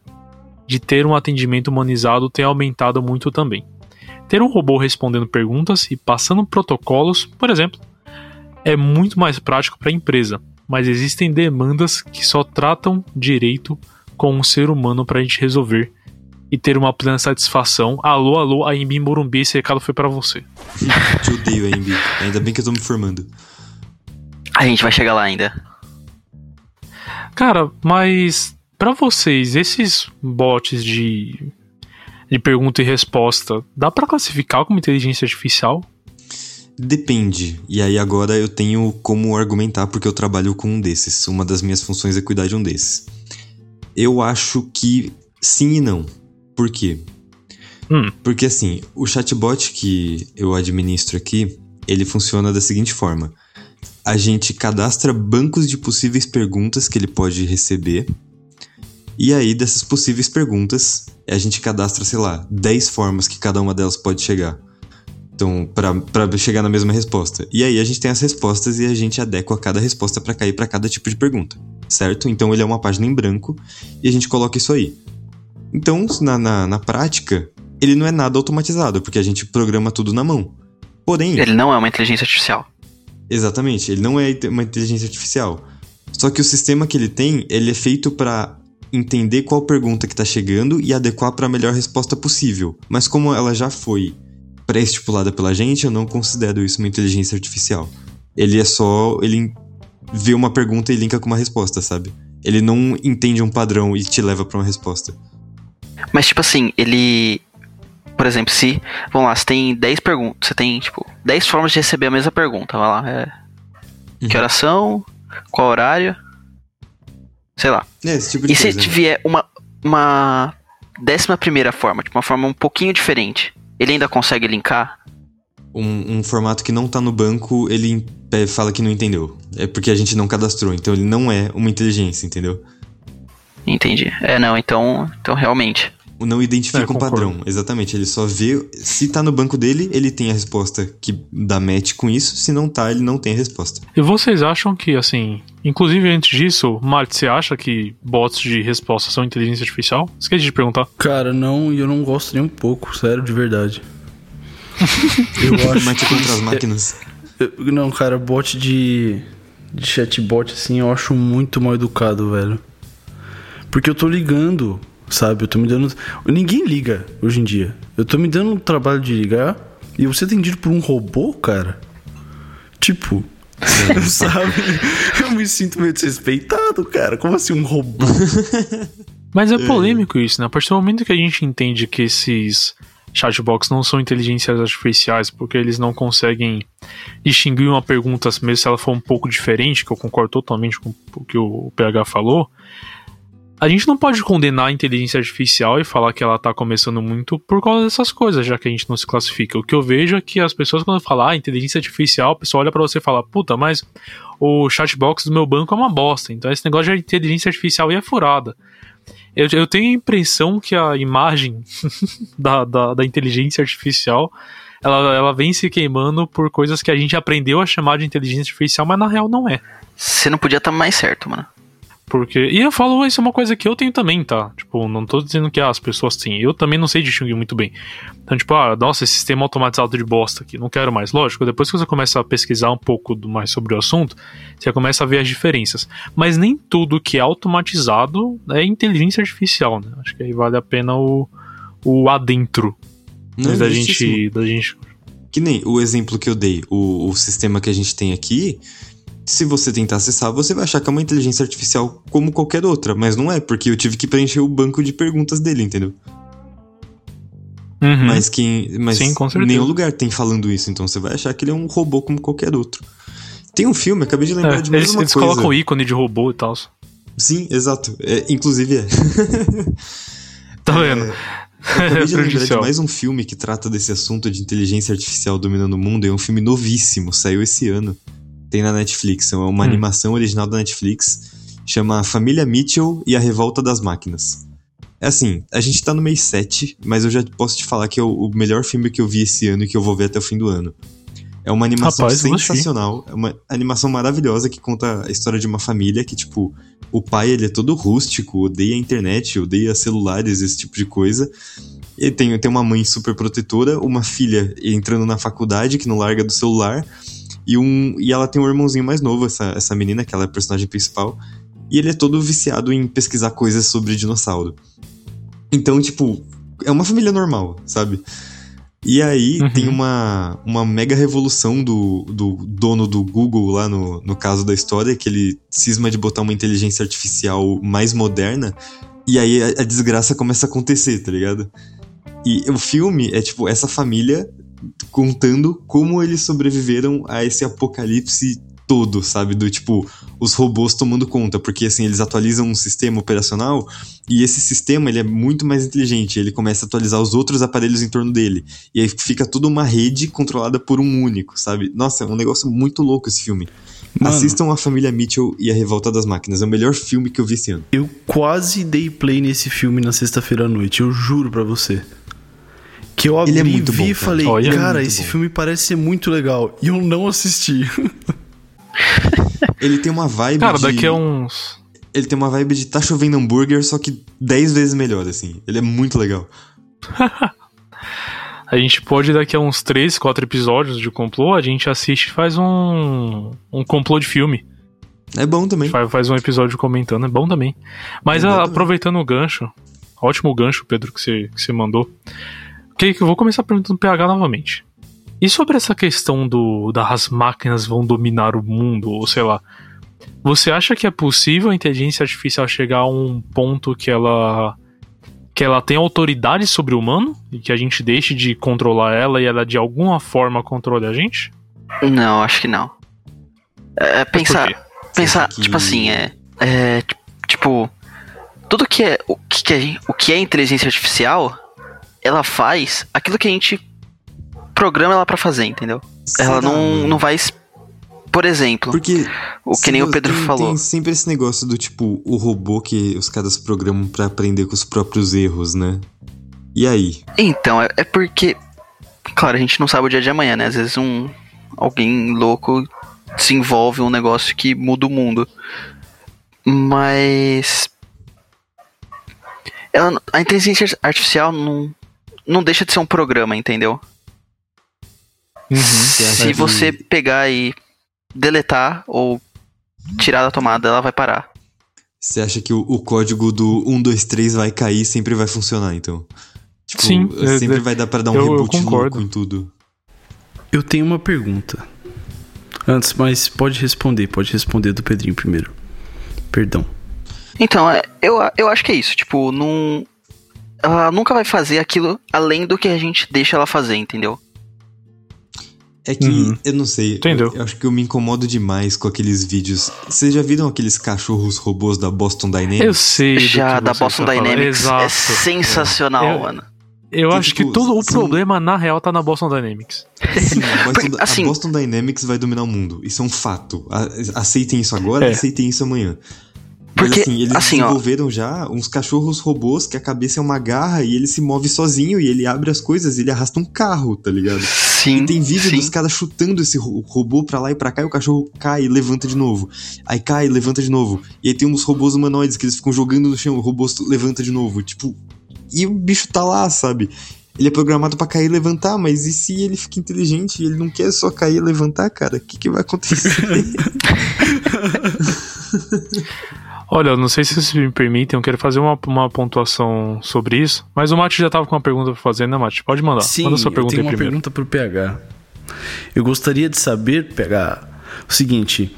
de ter um atendimento humanizado tem aumentado muito também. Ter um robô respondendo perguntas e passando protocolos, por exemplo, é muito mais prático para a empresa, mas existem demandas que só tratam direito com um ser humano para a gente resolver e ter uma plena satisfação. Alô, alô, A M B Morumbi, esse recado foi para você. Te odeio, A M B. Ainda bem que eu tô me formando. A gente vai chegar lá ainda. Cara, mas... pra vocês, esses bots de, de pergunta e resposta, dá pra classificar como inteligência artificial? Depende. E aí agora eu tenho como argumentar porque eu trabalho com um desses. Uma das minhas funções é cuidar de um desses. Eu acho que sim e não. Por quê? Hum. Porque assim, o chatbot que eu administro aqui, ele funciona da seguinte forma. A gente cadastra bancos de possíveis perguntas que ele pode receber. E aí, dessas possíveis perguntas, a gente cadastra, sei lá, dez formas que cada uma delas pode chegar. Então, pra, pra chegar na mesma resposta. E aí, a gente tem as respostas e a gente adequa cada resposta pra cair pra cada tipo de pergunta, certo? Então, ele é uma página em branco e a gente coloca isso aí. Então, na, na, na prática, ele não é nada automatizado, porque a gente programa tudo na mão. Porém... ele não é uma inteligência artificial. Exatamente, ele não é uma inteligência artificial. Só que o sistema que ele tem, ele é feito pra... entender qual pergunta que está chegando e adequar para a melhor resposta possível. Mas como ela já foi pré-estipulada pela gente, eu não considero isso uma inteligência artificial. Ele é só... ele vê uma pergunta e linka com uma resposta, sabe? Ele não entende um padrão e te leva para uma resposta. Mas, tipo assim, ele... por exemplo, se... vamos lá, você tem dez perguntas. Você tem, tipo, dez formas de receber a mesma pergunta. Vai lá. É... uhum. Que oração? Qual horário? Sei lá. Esse tipo de e coisa. Se tiver uma, uma décima primeira forma, tipo uma forma um pouquinho diferente, ele ainda consegue linkar? Um, um formato que não tá no banco, ele fala que não entendeu. É porque a gente não cadastrou, então ele não é uma inteligência, entendeu? Entendi. É, não, então, então realmente. Não identifica um padrão, exatamente. Ele só vê, se tá no banco dele, ele tem a resposta que dá match com isso. Se não tá, ele não tem a resposta. E vocês acham que, assim... inclusive, antes disso, Marte, você acha que bots de resposta são inteligência artificial? Esqueci de perguntar. Cara, não, e eu não gosto nem um pouco, sério, de verdade. Eu acho Marte contra as máquinas. Eu, não, cara, bot de, de chatbot, assim, eu acho muito mal educado, velho. Porque eu tô ligando... sabe, eu tô me dando... ninguém liga hoje em dia. Eu tô me dando um trabalho de ligar e eu vou ser atendido por um robô, cara. Tipo, sabe? Eu me sinto meio desrespeitado, cara. Como assim um robô? Mas é polêmico isso, né? A partir do momento que a gente entende que esses chatbots não são inteligências artificiais porque eles não conseguem distinguir uma pergunta, mesmo se ela for um pouco diferente, que eu concordo totalmente com o que o P H falou... a gente não pode condenar a inteligência artificial e falar que ela tá começando muito por causa dessas coisas, já que a gente não se classifica. O que eu vejo é que as pessoas, quando falam ah, inteligência artificial, o pessoal olha pra você e fala puta, mas o chatbox do meu banco é uma bosta, então esse negócio de inteligência artificial aí é furada. Eu, eu tenho a impressão que a imagem da, da, da inteligência artificial, ela, ela vem se queimando por coisas que a gente aprendeu a chamar de inteligência artificial, mas na real não é. Você não podia estar mais certo, mano. Porque, e eu falo, isso é uma coisa que eu tenho também, tá? Tipo, não tô dizendo que ah, as pessoas têm. Eu também não sei distinguir muito bem. Então, tipo, ah, nossa, esse sistema automatizado de bosta aqui, não quero mais. Lógico, depois que você começa a pesquisar um pouco mais sobre o assunto, você começa a ver as diferenças. Mas nem tudo que é automatizado é inteligência artificial, né? Acho que aí vale a pena o, o adentro. Não, mas da gente, da gente... Que nem o exemplo que eu dei, o, o sistema que a gente tem aqui... Se você tentar acessar, você vai achar que é uma inteligência artificial como qualquer outra, mas não é, porque eu tive que preencher o banco de perguntas dele, entendeu? Uhum. Mas quem, mas sim, com certeza. Nenhum lugar tem falando isso, então você vai achar que ele é um robô como qualquer outro. Tem um filme, acabei de lembrar é, de mais eles, uma eles coisa. Eles colocam ícone de robô e tal. Sim, exato. É, inclusive é. Tá vendo? É... Eu acabei de lembrar de mais um filme que trata desse assunto de inteligência artificial dominando o mundo. É um filme novíssimo, saiu esse ano. Tem na Netflix, é uma hum. animação original da Netflix, chama Família Mitchell e a Revolta das Máquinas. É assim, a gente tá no mês sete, mas eu já posso te falar que é o, o melhor filme que eu vi esse ano e que eu vou ver até o fim do ano. É uma animação Rapaz, sensacional, é uma animação maravilhosa que conta a história de uma família que, tipo, o pai, ele é todo rústico, odeia a internet, odeia celulares, esse tipo de coisa. E tem, tem uma mãe super protetora, uma filha entrando na faculdade que não larga do celular... E, um, e ela tem um irmãozinho mais novo, essa, essa menina, que ela é a personagem principal. E ele é todo viciado em pesquisar coisas sobre dinossauro. Então, tipo, é uma família normal, sabe? E aí uhum. tem uma, uma mega revolução do, do dono do Google lá no, no caso da história, que ele cisma de botar uma inteligência artificial mais moderna. E aí a, a desgraça começa a acontecer, tá ligado? E o filme é tipo, essa família... contando como eles sobreviveram a esse apocalipse todo, sabe? Do tipo, os robôs tomando conta, porque assim, eles atualizam um sistema operacional e esse sistema, ele é muito mais inteligente, ele começa a atualizar os outros aparelhos em torno dele, e aí fica toda uma rede controlada por um único, sabe? Nossa, é um negócio muito louco esse filme. Mano, assistam A Família Mitchell e a Revolta das Máquinas, é o melhor filme que eu vi esse ano. Eu quase dei play nesse filme na sexta-feira à noite, eu juro pra você. Que eu abri, é muito vi bom, e falei, oh, cara, é esse bom. Filme parece ser muito legal. E eu não assisti. Ele tem uma vibe cara, de... Cara, daqui a uns... Ele tem uma vibe de tá chovendo hambúrguer, só que dez vezes melhor, assim. Ele é muito legal. A gente pode, daqui a uns três, quatro episódios de complô, a gente assiste e faz um... Um complô de filme. É bom também. Faz, faz um episódio comentando, é bom também. Mas é bom a, também. Aproveitando o gancho, ótimo gancho, Pedro, que você, que você mandou... Que eu vou começar perguntando pro P H novamente. E sobre essa questão do, das máquinas vão dominar o mundo, ou sei lá, você acha que é possível a inteligência artificial chegar a um ponto que ela, que ela tem autoridade sobre o humano? E que a gente deixe de controlar ela e ela de alguma forma controle a gente? Não, acho que não. É, pensar, pensar que... tipo assim, é, é tipo, tudo que é, o que é, o que é inteligência artificial... ela faz aquilo que a gente programa ela pra fazer, entendeu? Será? Ela não, não vai... Por exemplo, porque o que nem o Pedro tem, falou. Tem sempre esse negócio do tipo, o robô que os caras programam pra aprender com os próprios erros, né? E aí? Então, é, é porque... Claro, a gente não sabe o dia de amanhã, né? Às vezes um alguém louco se envolve em um negócio que muda o mundo. Mas... Ela, a inteligência artificial não... Não deixa de ser um programa, entendeu? Uhum, se você de... pegar e deletar ou tirar da tomada, ela vai parar. Você acha que o, o código do um, dois, três vai cair e sempre vai funcionar, então? Tipo, sim. Sempre eu, vai dar pra dar um eu, reboot eu louco em tudo. Eu tenho uma pergunta. Antes, mas pode responder. Pode responder do Pedrinho primeiro. Perdão. Então, eu, eu acho que é isso. Tipo, não... Ela nunca vai fazer aquilo além do que a gente deixa ela fazer, entendeu? É que, uhum. eu não sei, entendeu? Eu, eu acho que eu me incomodo demais com aqueles vídeos. Vocês já viram aqueles cachorros robôs da Boston Dynamics? Eu sei. Já, da Boston Dynamics. É sensacional, é. mano. Eu que, acho tipo, que todo o sim. problema, na real, tá na Boston Dynamics. Sim, a, Boston, Porque, assim, a Boston Dynamics vai dominar o mundo. Isso é um fato. Aceitem isso agora, é. aceitem isso amanhã. Porque, mas, assim, eles assim, desenvolveram ó, já uns cachorros robôs que a cabeça é uma garra e ele se move sozinho e ele abre as coisas e ele arrasta um carro, tá ligado? Sim. E tem vídeo sim. dos caras chutando esse robô pra lá e pra cá, e o cachorro cai e levanta de novo. Aí cai e levanta de novo. E aí tem uns robôs humanoides que eles ficam jogando no chão, o robô levanta de novo. Tipo, e o bicho tá lá, sabe? Ele é programado pra cair e levantar, mas e se ele fica inteligente e ele não quer só cair e levantar, cara? O que que vai acontecer? Olha, eu não sei se vocês me permitem, eu quero fazer uma, uma pontuação sobre isso, mas o Mate já tava com uma pergunta pra fazer, né, Mate? Pode mandar. Sim, manda sua pergunta aí primeiro. Sim, eu tenho uma pergunta pro P H. Eu gostaria de saber, P H, o seguinte,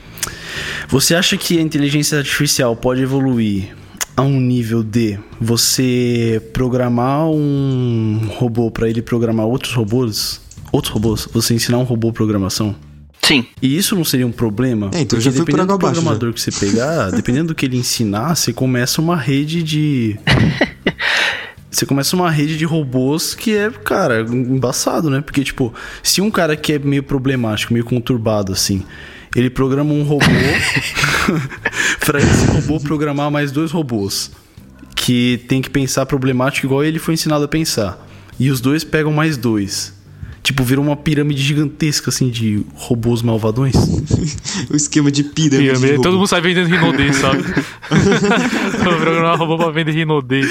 você acha que a inteligência artificial pode evoluir a um nível de você programar um robô pra ele programar outros robôs? Outros robôs? Você ensinar um robô programação? Sim. E isso não seria um problema? É, então já fui por água abaixo. Dependendo do programador já. que você pegar, dependendo do que ele ensinar, você começa uma rede de... você começa uma rede de robôs que é, cara, embaçado, né? Porque, tipo, se um cara que é meio problemático, meio conturbado, assim... Ele programa um robô para esse robô programar mais dois robôs que tem que pensar problemático igual ele foi ensinado a pensar. E os dois pegam mais dois. Tipo, virou uma pirâmide gigantesca, assim, de robôs malvadões. O esquema de pirâmide, pirâmide. De todo mundo sai vendendo Hinode, sabe? Programar robô pra vender Hinode.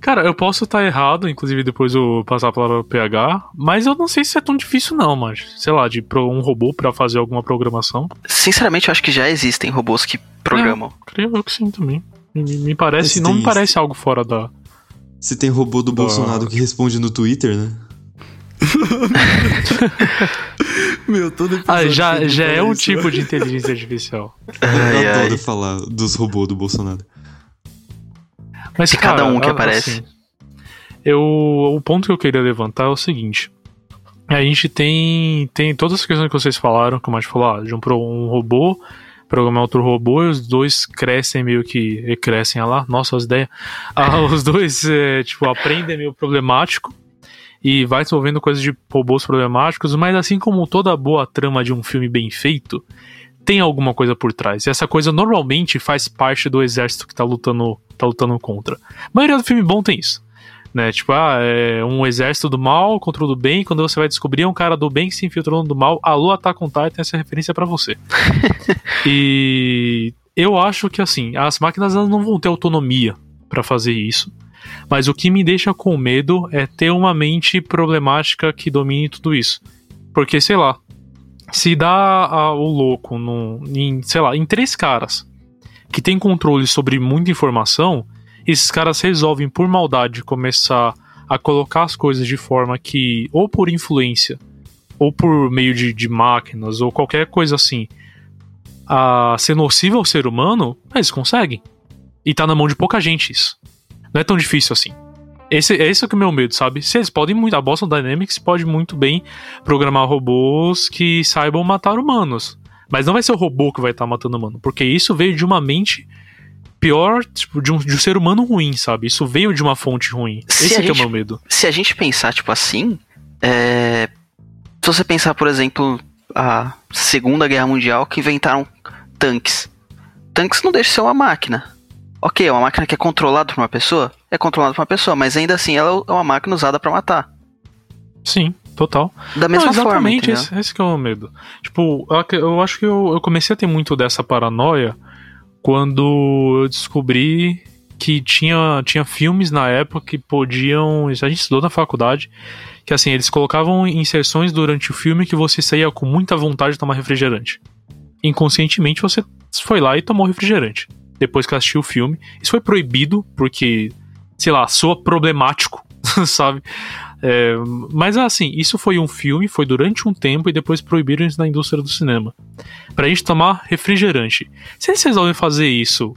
Cara, eu posso estar tá errado, inclusive depois eu passar a palavra pro P H, mas eu não sei se é tão difícil não, mas sei lá, de pro um robô pra fazer alguma programação. Sinceramente, eu acho que já existem robôs que programam. É, creio eu que sim também. Me, me parece, mas não me parece isso. Algo fora da... Você tem robô do da... Bolsonaro que responde no Twitter, né? Meu, todo episódio ah, já, já é um tipo de inteligência artificial. Ai, eu adoro ai. falar dos robôs do Bolsonaro. Mas, cara, cada um que aparece. Assim, eu, o ponto que eu queria levantar é o seguinte. A gente tem, tem todas as questões que vocês falaram, como a gente falou, ah, de um, um robô, programar outro robô, e os dois crescem meio que... Crescem, ah lá, nossa, as ideias. Ah, os dois, é, tipo, aprendem meio problemático e vai desenvolvendo coisas de robôs problemáticos, mas assim como toda boa trama de um filme bem feito, tem alguma coisa por trás. E essa coisa normalmente faz parte do exército que tá lutando... tá lutando contra. A maioria do filme bom tem isso, né? Tipo, ah, é um exército do mal contra o do bem, quando você vai descobrir é um cara do bem que se infiltrou no do mal, alô, Attack on Titan, essa referência é pra você. E eu acho que, assim, as máquinas elas não vão ter autonomia pra fazer isso, mas o que me deixa com medo é ter uma mente problemática que domine tudo isso. Porque, sei lá, se dá a, o louco num, em, sei lá, em três caras que tem controle sobre muita informação, esses caras resolvem, por maldade, começar a colocar as coisas de forma que, ou por influência, ou por meio de, de máquinas, ou qualquer coisa assim, a ser nociva ao ser humano, eles conseguem. E tá na mão de pouca gente isso. Não é tão difícil assim. Esse, esse é o meu medo, sabe? Se eles podem muito, a Boston Dynamics pode muito bem programar robôs que saibam matar humanos. Mas não vai ser o robô que vai estar tá matando o humano, porque isso veio de uma mente pior, tipo, de um, de um ser humano ruim, sabe? Isso veio de uma fonte ruim. Se Esse que gente, é o meu medo. Se a gente pensar, tipo assim, é... se você pensar, por exemplo, a Segunda Guerra Mundial, que inventaram tanques. Tanques não deixa de ser uma máquina. Ok, é uma máquina que é controlada por uma pessoa? É controlada por uma pessoa, mas ainda assim ela é uma máquina usada pra matar. Sim. Total. Da mesma Não, exatamente, forma. Exatamente, esse, esse que é o medo. Tipo, eu acho que eu, eu comecei a ter muito dessa paranoia quando eu descobri que tinha, tinha filmes na época que podiam... A gente estudou na faculdade, que assim, eles colocavam inserções durante o filme que você saía com muita vontade de tomar refrigerante. Inconscientemente você foi lá e tomou refrigerante. Depois que assistiu o filme. Isso foi proibido porque, sei lá, soa problemático, sabe? É, mas assim, isso foi um filme, foi durante um tempo e depois proibiram isso na indústria do cinema pra gente tomar refrigerante. Se eles resolvem fazer isso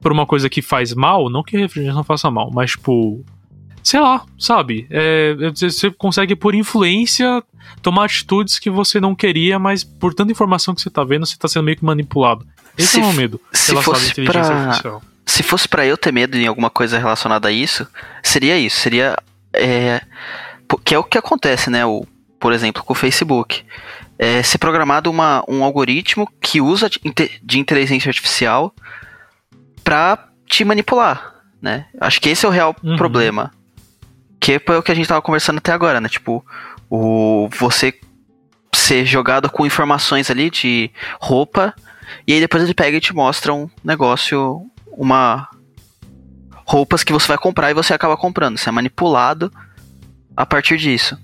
por uma coisa que faz mal, não que refrigerante não faça mal, mas tipo, sei lá, sabe, é, você consegue por influência tomar atitudes que você não queria, mas por tanta informação que você tá vendo, você tá sendo meio que manipulado. Esse se, é o meu medo relacionado à inteligência pra... artificial. Se fosse pra eu ter medo em alguma coisa relacionada a isso, seria isso, seria É, que é o que acontece, né? O, por exemplo, com o Facebook. É, ser programado uma, um algoritmo que usa de inteligência artificial pra te manipular, né? Acho que esse é o real uhum. problema. Que é o que a gente tava conversando até agora, né? Tipo, o, você ser jogado com informações ali de roupa, e aí depois ele pega e te mostra um negócio, uma roupas que você vai comprar e você acaba comprando. Você é manipulado a partir disso.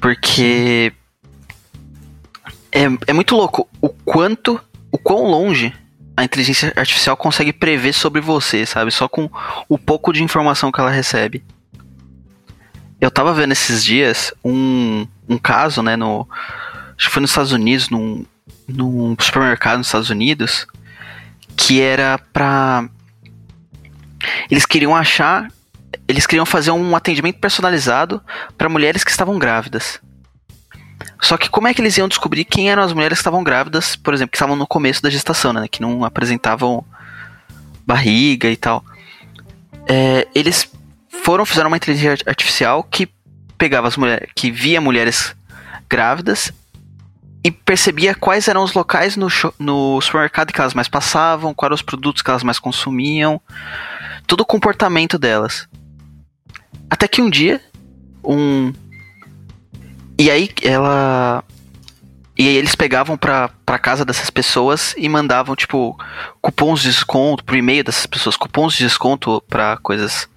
Porque é, é muito louco o quanto, o quão longe a inteligência artificial consegue prever sobre você, sabe? Só com o pouco de informação que ela recebe. Eu tava vendo esses dias um, um caso, né, no, acho que foi nos Estados Unidos, num, num supermercado nos Estados Unidos, que era pra... Eles queriam achar, eles queriam fazer um atendimento personalizado pra mulheres que estavam grávidas. Só que como é que eles iam descobrir quem eram as mulheres que estavam grávidas, por exemplo, que estavam no começo da gestação, né, que não apresentavam barriga e tal. É, eles foram, fizeram uma inteligência artificial que pegava as mulheres, que via mulheres grávidas e percebia quais eram os locais no, show, no supermercado que elas mais passavam, quais eram os produtos que elas mais consumiam, todo o comportamento delas. Até que um dia, um... E aí ela. E aí eles pegavam pra, pra casa dessas pessoas e mandavam, tipo, cupons de desconto pro e-mail dessas pessoas, cupons de desconto pra coisas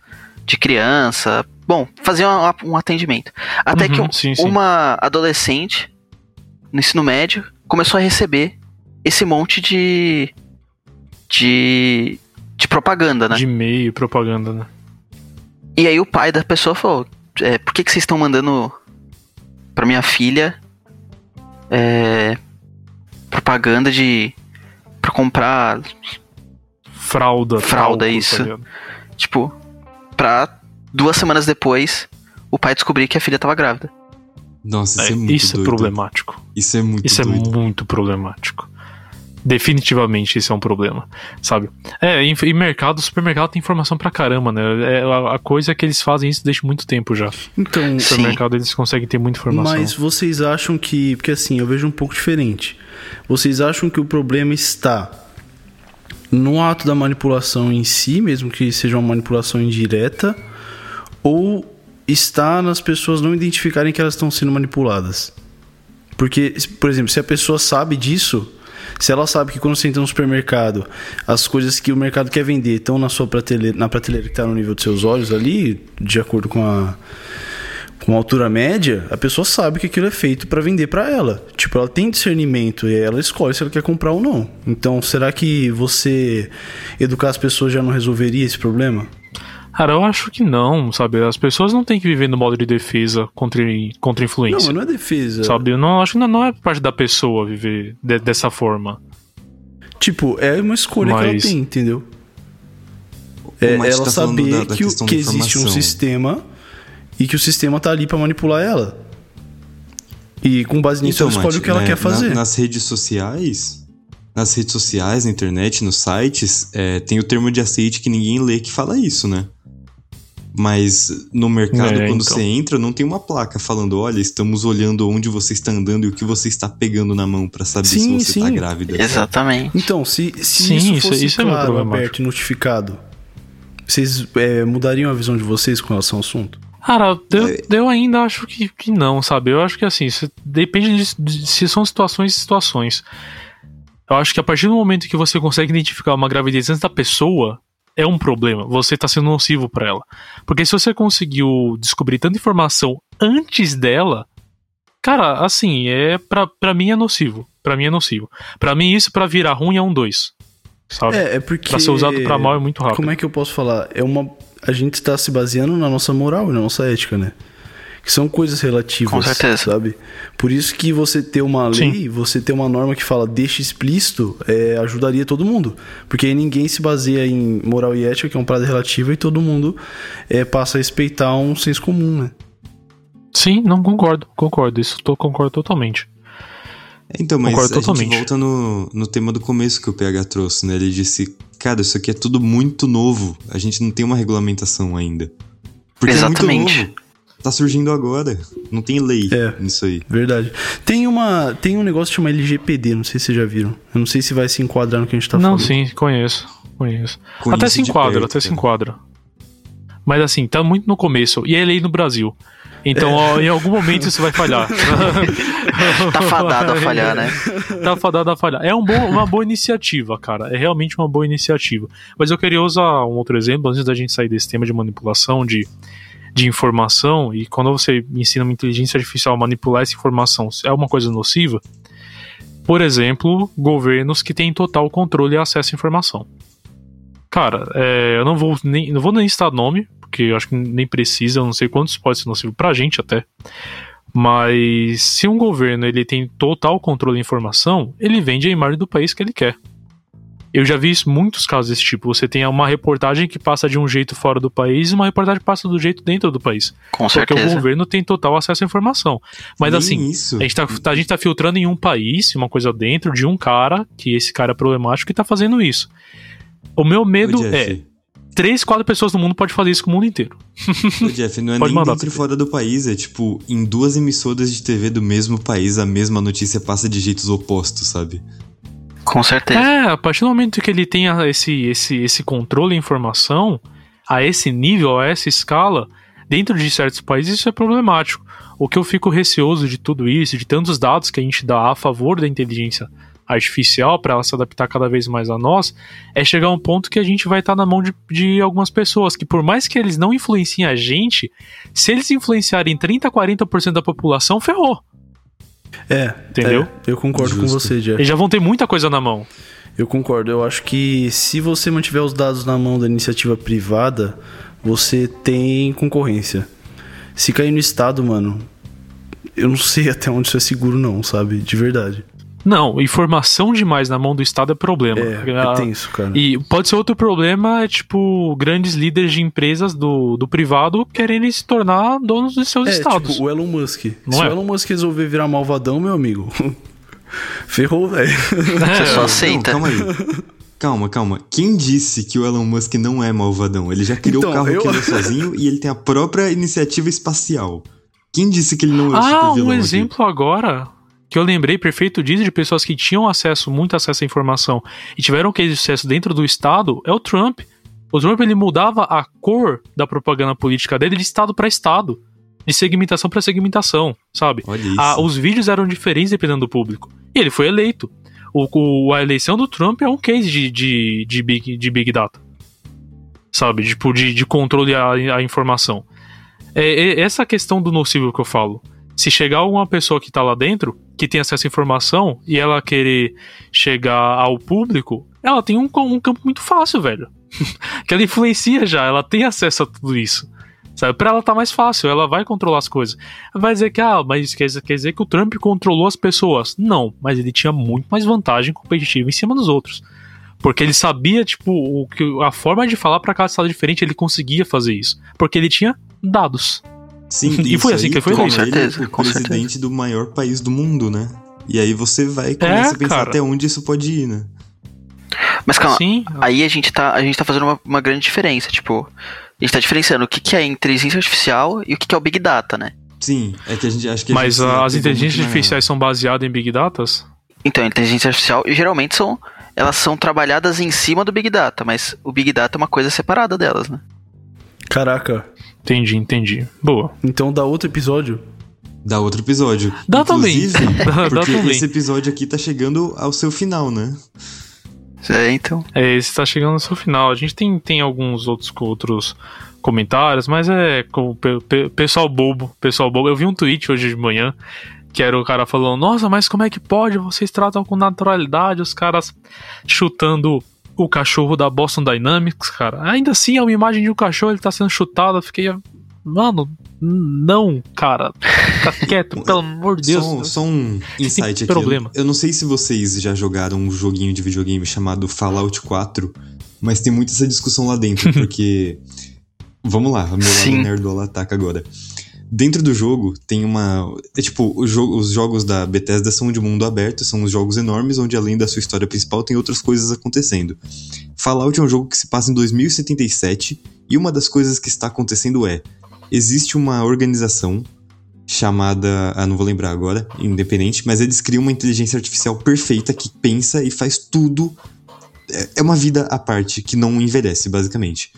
de criança. Bom, faziam um atendimento. Até uhum, que um, sim, sim. uma adolescente no ensino médio começou a receber esse monte de. de. de propaganda, né? De e-mail, propaganda, né? E aí o pai da pessoa falou: é, por que que vocês estão mandando pra minha filha é, propaganda de pra comprar fralda, fralda, fralda isso italiano. Tipo, pra duas semanas depois o pai descobrir que a filha tava grávida. Nossa, isso é, é muito isso doido. É problemático. Isso é muito isso doido. É muito problemático. Definitivamente isso é um problema, sabe? É, e, e mercado, supermercado tem informação pra caramba, né? É, a, a coisa é que eles fazem isso desde muito tempo já. Então, o supermercado, eles conseguem ter muita informação. Mas vocês acham que... Porque assim, eu vejo um pouco diferente. Vocês acham que o problema está no ato da manipulação em si, mesmo que seja uma manipulação indireta, ou está nas pessoas não identificarem que elas estão sendo manipuladas? Porque, por exemplo, se a pessoa sabe disso... Se ela sabe que quando você entra no supermercado, as coisas que o mercado quer vender estão na sua prateleira, na prateleira que está no nível dos seus olhos ali, de acordo com a, com a altura média, a pessoa sabe que aquilo é feito para vender para ela. Tipo, ela tem discernimento e ela escolhe se ela quer comprar ou não. Então, será que você educar as pessoas já não resolveria esse problema? Cara, eu acho que não, sabe? As pessoas não têm que viver no modo de defesa contra, contra influência. Não, mas não é defesa. Sabe? Eu não, acho que não, não é parte da pessoa viver de, dessa forma. Tipo, é uma escolha mas... que ela tem, entendeu? É ela tá saber da, da que, que existe um sistema e que o sistema tá ali pra manipular ela. E com base nisso então, ela escolhe Mate, o que ela né, quer fazer. Na, nas redes sociais... Nas redes sociais, na internet, nos sites, é, tem o termo de aceite que ninguém lê que fala isso, né? Mas no mercado, é, quando então. Você entra, não tem uma placa falando: olha, estamos olhando onde você está andando e o que você está pegando na mão para saber sim, se você está grávida. Exatamente. Sabe? Então, se, se sim, isso fosse isso claro, é aberto e notificado, vocês é, mudariam a visão de vocês com relação ao assunto? Cara, eu, é. eu ainda acho que, que não, sabe? Eu acho que assim, se, depende de, de se são situações e situações. Eu acho que a partir do momento que você consegue identificar uma gravidez antes da pessoa... É um problema, você tá sendo nocivo pra ela. Porque se você conseguiu descobrir tanta informação antes dela, cara, assim, é pra, pra mim é nocivo. Pra mim é nocivo. Pra mim, isso pra virar ruim é um dois. Sabe? É, é porque. Pra ser usado pra mal é muito rápido. Como é que eu posso falar? É uma. A gente tá se baseando na nossa moral e na nossa ética, né? Que são coisas relativas. Com certeza. Sabe? Por isso que você ter uma lei, sim. Você ter uma norma que fala deixa explícito, é, ajudaria todo mundo. Porque aí ninguém se baseia em moral e ética, que é um prazo relativo, e todo mundo é, passa a respeitar um senso comum, né? Sim, não concordo, concordo. Isso eu concordo totalmente. Então, mas concordo a totalmente. Gente volta no, no tema do começo que o P H trouxe, né? Ele disse, cara, isso aqui é tudo muito novo. A gente não tem uma regulamentação ainda. Porque exatamente. É muito novo. Tá surgindo agora, não tem lei é, nisso aí. Verdade. Tem, uma, tem um negócio que chama L G P D, não sei se vocês já viram. Eu não sei se vai se enquadrar no que a gente tá não, falando. Não, sim, conheço, conheço. Conheço até se enquadra, perto, até né? se enquadra. Mas assim, tá muito no começo. E é lei no Brasil. Então, ó, em algum momento isso vai falhar. Tá fadado a falhar, né? Tá fadado a falhar. É um bom, uma boa iniciativa, cara. É realmente uma boa iniciativa. Mas eu queria usar um outro exemplo, antes da gente sair desse tema de manipulação de, de informação. E quando você ensina uma inteligência artificial a manipular essa informação, é uma coisa nociva? Por exemplo, governos que têm total controle e acesso à informação. Cara, é, eu não vou, nem, não vou nem citar nome, porque eu acho que nem precisa, eu não sei quantos pode ser nocivo pra gente até. Mas se um governo ele tem total controle da informação, ele vende a imagem do país que ele quer. Eu já vi isso, muitos casos desse tipo. Você tem uma reportagem que passa de um jeito fora do país e uma reportagem que passa do jeito dentro do país. Com certeza. Porque o governo tem total acesso à informação. Mas nem assim, isso. A gente tá, a gente tá filtrando em um país, uma coisa dentro de um cara, que esse cara é problemático e tá fazendo isso. O meu medo é... Três, quatro pessoas no mundo pode fazer isso com o mundo inteiro. Ô Jeff, não é nem dentro e fora do país, é tipo, em duas emissoras de T V do mesmo país, a mesma notícia passa de jeitos opostos, sabe? Com certeza. É, a partir do momento que ele tem esse, esse, esse controle e informação, a esse nível, a essa escala, dentro de certos países isso é problemático. O que eu fico receoso de tudo isso, de tantos dados que a gente dá a favor da inteligência artificial, para ela se adaptar cada vez mais a nós, é chegar a um ponto que a gente vai estar na mão de, de algumas pessoas, que por mais que eles não influenciem a gente, se eles influenciarem trinta, quarenta por cento da população, ferrou. É, entendeu? É, eu concordo Justo. com você, Jeff. Eles já vão ter muita coisa na mão. Eu concordo, eu acho que se você mantiver os dados na mão da iniciativa privada, você tem concorrência. Se cair no Estado, mano, eu não sei até onde isso é seguro não, sabe? De verdade. Não, informação demais na mão do Estado é problema. É, é tenso, cara. E pode ser outro problema, é tipo, grandes líderes de empresas do, do privado quererem se tornar donos dos seus é, estados. É, tipo, o Elon Musk. Não Se é? o Elon Musk resolver virar malvadão, meu amigo, ferrou, velho. Você só aceita. Não, calma aí. Calma, calma. Quem disse que o Elon Musk não é malvadão? Ele já criou então, o carro eu... que ele é sozinho e ele tem a própria iniciativa espacial. Quem disse que ele não é Ah, um exemplo aqui? agora... que eu lembrei perfeito disso, de pessoas que tinham acesso, muito acesso à informação e tiveram case de sucesso dentro do Estado, é o Trump. O Trump, ele mudava a cor da propaganda política dele de Estado para Estado, de segmentação para segmentação, sabe? Olha isso. Ah, os vídeos eram diferentes dependendo do público. E ele foi eleito. O, o, a eleição do Trump é um case de, de, de, big, de big data, sabe? Tipo, de, de controle à informação. É, é essa questão do nocivo que eu falo. Se chegar alguma pessoa que tá lá dentro, que tem acesso à informação, e ela querer chegar ao público, ela tem um, um campo muito fácil, velho. Que ela influencia já, ela tem acesso a tudo isso. Sabe? Pra ela tá mais fácil, ela vai controlar as coisas. Vai dizer que, ah, mas quer dizer, quer dizer que o Trump controlou as pessoas. Não, mas ele tinha muito mais vantagem competitiva em cima dos outros. Porque ele sabia, tipo, o, a forma de falar pra cada estado diferente, ele conseguia fazer isso. Porque ele tinha dados. Sim, e foi assim que foi eleito. Com certeza, ele, o com presidente certeza. do maior país do mundo, né? E aí você vai começar é, a pensar cara. até onde isso pode ir, né? Mas calma, Sim. aí a gente tá, a gente tá fazendo uma, uma grande diferença, tipo, a gente tá diferenciando o que, que é inteligência artificial e o que, que é o Big Data, né? Sim, é que a gente acho que... Mas a, as inteligências artificiais são baseadas em Big Datas? Então, a inteligência artificial geralmente são, elas são trabalhadas em cima do Big Data, mas o Big Data é uma coisa separada delas, né? Caraca. Entendi, entendi. Boa. Então dá outro episódio? Dá outro episódio. Dá Inclusive, também. Porque dá também. Esse episódio aqui tá chegando ao seu final, né? É, então. É, esse tá chegando ao seu final. A gente tem, tem alguns outros, outros comentários, mas é com, pe, pe, pessoal bobo, pessoal bobo. Eu vi um tweet hoje de manhã, que era o cara falando, nossa, mas como é que pode? Vocês tratam com naturalidade os caras chutando... o cachorro da Boston Dynamics, cara. Ainda assim, é uma imagem de um cachorro, ele tá sendo chutado. Eu fiquei, mano, não, cara. Fica quieto, pelo amor de Deus. Só, só um insight aqui. Problema. Eu, eu não sei se vocês já jogaram um joguinho de videogame chamado Fallout quatro, mas tem muita essa discussão lá dentro, porque... Vamos lá, meu lado nerdola ataca agora. Dentro do jogo, tem uma... É tipo, o jogo, os jogos da Bethesda são de mundo aberto, são uns jogos enormes, onde além da sua história principal tem outras coisas acontecendo. Fallout é um jogo que se passa em dois mil e setenta e sete, e uma das coisas que está acontecendo é... Existe uma organização chamada... Ah, não vou lembrar agora, independente, mas eles criam uma inteligência artificial perfeita que pensa e faz tudo... É uma vida à parte, que não envelhece, basicamente.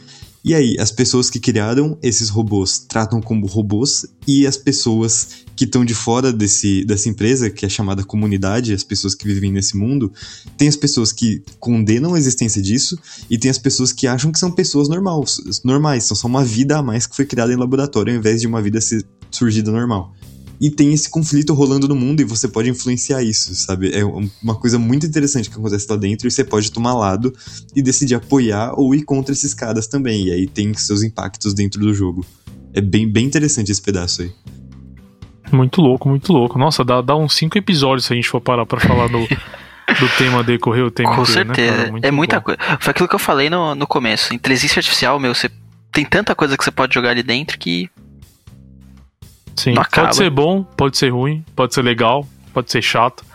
E aí, as pessoas que criaram esses robôs tratam como robôs, e as pessoas que estão de fora desse, dessa empresa, que é chamada comunidade, as pessoas que vivem nesse mundo, tem as pessoas que condenam a existência disso e tem as pessoas que acham que são pessoas normais, normais, são só uma vida a mais que foi criada em laboratório ao invés de uma vida surgida normal. E tem esse conflito rolando no mundo e você pode influenciar isso, sabe? É uma coisa muito interessante que acontece lá dentro e você pode tomar lado e decidir apoiar ou ir contra esses caras também. E aí tem seus impactos dentro do jogo. É bem, bem interessante esse pedaço aí. Muito louco, muito louco. Nossa, dá, dá uns cinco episódios se a gente for parar pra falar do, do tema de correr o tema. Com inteiro, certeza. Né, cara? Muito é muita coisa. Foi aquilo que eu falei no, no começo. Inteligência artificial, meu, você tem tanta coisa que você pode jogar ali dentro que... Sim, pode ser bom, pode ser ruim, pode ser legal, pode ser chato,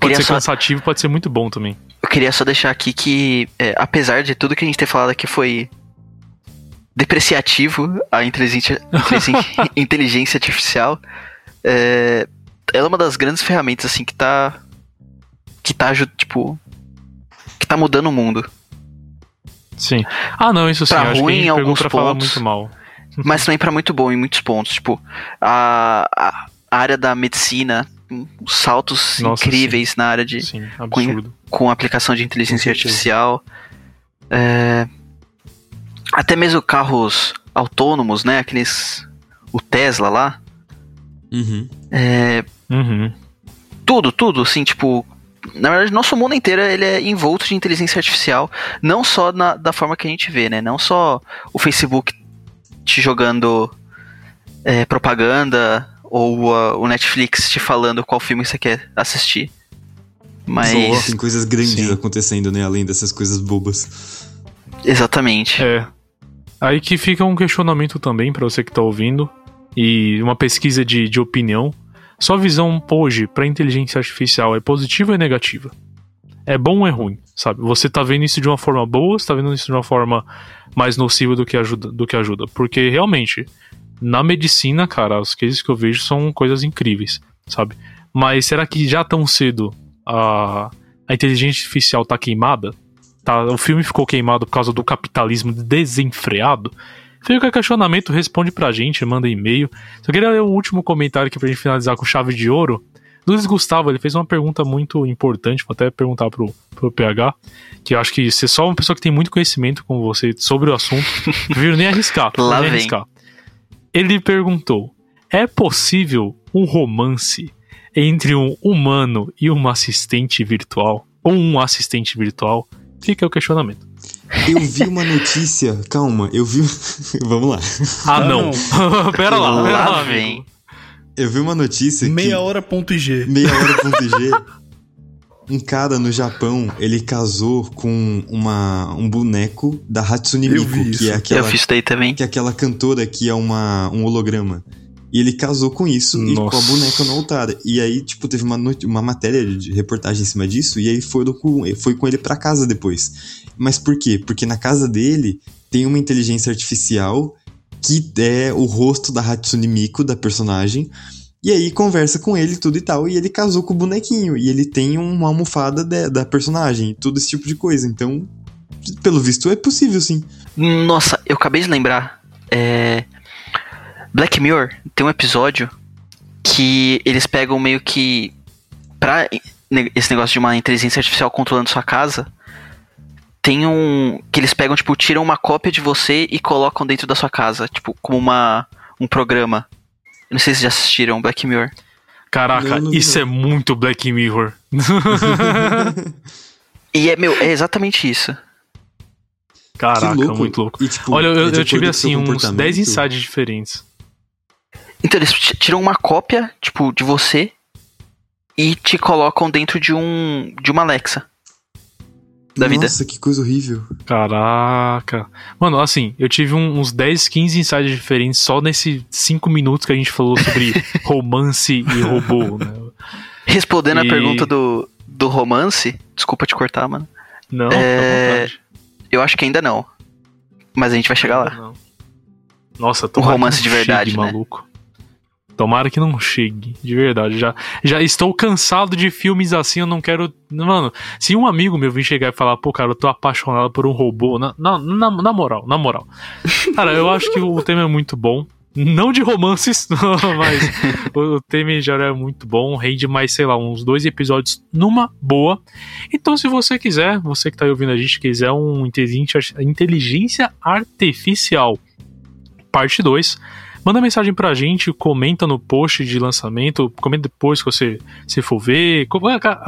pode ser só... cansativo, pode ser muito bom também. Eu queria só deixar aqui que, é, apesar de tudo que a gente ter falado aqui foi depreciativo, a inteligência, inteligência artificial, é, ela é uma das grandes ferramentas assim que tá, que tá, tipo, que tá mudando o mundo. Sim. Ah, não, isso sim, pra acho ruim, que a gente pegou pra pontos, falar muito mal. Mas também para muito bom em muitos pontos. Tipo, a, a, a área da medicina, saltos Nossa, incríveis sim. na área de. Sim, absurdo. Com, com aplicação de inteligência artificial. É, até mesmo carros autônomos, né? Aqueles. O Tesla lá. Uhum. É, uhum. Tudo, tudo, assim, tipo. Na verdade, nosso mundo inteiro ele é envolto de inteligência artificial. Não só na, da forma que a gente vê, né? Não só o Facebook te jogando é, propaganda ou uh, o Netflix te falando qual filme você quer assistir. Mas... Zola, tem coisas grandes Sim. acontecendo, né? Além dessas coisas bobas. Exatamente. É. Aí que fica um questionamento também pra você que tá ouvindo e uma pesquisa de, de opinião. Sua visão hoje pra inteligência artificial é positiva ou é negativa? É bom ou é ruim, sabe? Você tá vendo isso de uma forma boa, você tá vendo isso de uma forma mais nociva do que ajuda, do que ajuda. Porque, realmente, na medicina, cara, os cases que eu vejo são coisas incríveis, sabe? Mas será que já tão cedo a, a inteligência artificial tá queimada? Tá, o filme ficou queimado por causa do capitalismo desenfreado? Fica o questionamento, responde pra gente, manda e-mail. Só queria ler o último comentário aqui pra gente finalizar com chave de ouro. Luiz Gustavo, ele fez uma pergunta muito importante, vou até perguntar pro, pro P H, que eu acho que você é só uma pessoa que tem muito conhecimento com você sobre o assunto, prefiro nem arriscar, Lá nem vem. arriscar. Ele perguntou, é possível um romance entre um humano e uma assistente virtual? Ou um assistente virtual? Fica o questionamento. Eu vi uma notícia, calma, eu vi... Vamos lá. Ah, não. não. pera lá, pera lá, lá vem. Amigo. Eu vi uma notícia meia que... hora.g meia hora.g um cara no Japão, ele casou com uma, um boneco da Hatsune Miku, que é aquela, eu fiz daí também. que é aquela cantora que é uma, um holograma. E ele casou com isso Nossa. e com a boneca no altar. E aí, tipo, teve uma, not- uma matéria de reportagem em cima disso e aí foi com, foi com ele pra casa depois. Mas por quê? Porque na casa dele tem uma inteligência artificial que é o rosto da Hatsune Miku, da personagem, e aí conversa com ele, tudo e tal, e ele casou com o bonequinho, e ele tem uma almofada de, da personagem, tudo esse tipo de coisa, então, pelo visto, é possível, sim. Nossa, eu acabei de lembrar, é... Black Mirror tem um episódio que eles pegam meio que, pra esse negócio de uma inteligência artificial controlando sua casa... Tem um... Que eles pegam, tipo, tiram uma cópia de você e colocam dentro da sua casa. Tipo, como uma, um programa. Eu não sei se já assistiram Black Mirror. Caraca, não, não, isso não. é muito Black Mirror. E é, meu, é exatamente isso. Caraca, louco. muito louco. E, tipo, Olha, eu, eu tive, assim, uns dez insights diferentes. Então, eles tiram uma cópia, tipo, de você e te colocam dentro de um... De uma Alexa. Da Nossa, vida. que coisa horrível. Caraca. Mano, assim, eu tive um, uns dez, quinze insights diferentes só nesses cinco minutos que a gente falou sobre romance e robô, né? Respondendo e... a pergunta do, do romance, desculpa te cortar, mano. Não, é... tá eu acho que ainda não. Mas a gente vai chegar lá. Não. Nossa, tô um romance de verdade, cheio, né? maluco. Tomara que não chegue, de verdade. Já, já estou cansado de filmes assim, eu não quero... Mano, se um amigo meu vir chegar e falar, pô, cara, eu tô apaixonado por um robô... Na, na, na, na moral, na moral. Cara, eu acho que o tema é muito bom. Não de romances, mas o tema já é muito bom. Rende mais, sei lá, uns dois episódios numa boa. Então, se você quiser, você que tá aí ouvindo a gente, quiser um Inteligência Artificial Parte dois... Manda mensagem pra gente, comenta no post de lançamento, comenta depois que você se for ver,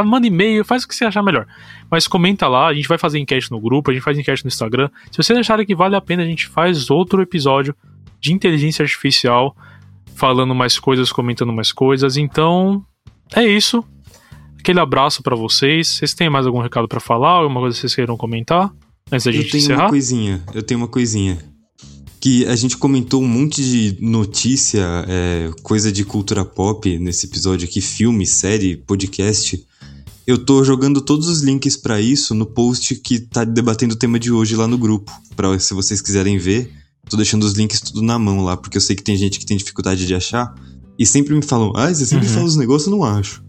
manda e-mail, faz o que você achar melhor. Mas comenta lá, a gente vai fazer enquete no grupo, a gente faz enquete no Instagram. Se vocês acharem que vale a pena, a gente faz outro episódio de inteligência artificial, falando mais coisas, comentando mais coisas. Então, é isso. Aquele abraço pra vocês. Vocês têm mais algum recado pra falar? Alguma coisa que vocês queiram comentar? Antes da gente encerrar? Eu tenho uma coisinha, eu tenho uma coisinha. Que a gente comentou um monte de notícia, é, coisa de cultura pop nesse episódio aqui, filme, série, podcast. Eu tô jogando todos os links pra isso no post que tá debatendo o tema de hoje lá no grupo. Pra, se vocês quiserem ver, tô deixando os links tudo na mão lá, porque eu sei que tem gente que tem dificuldade de achar. E sempre me falam, ah, você sempre uhum. fala os negócios, eu não acho.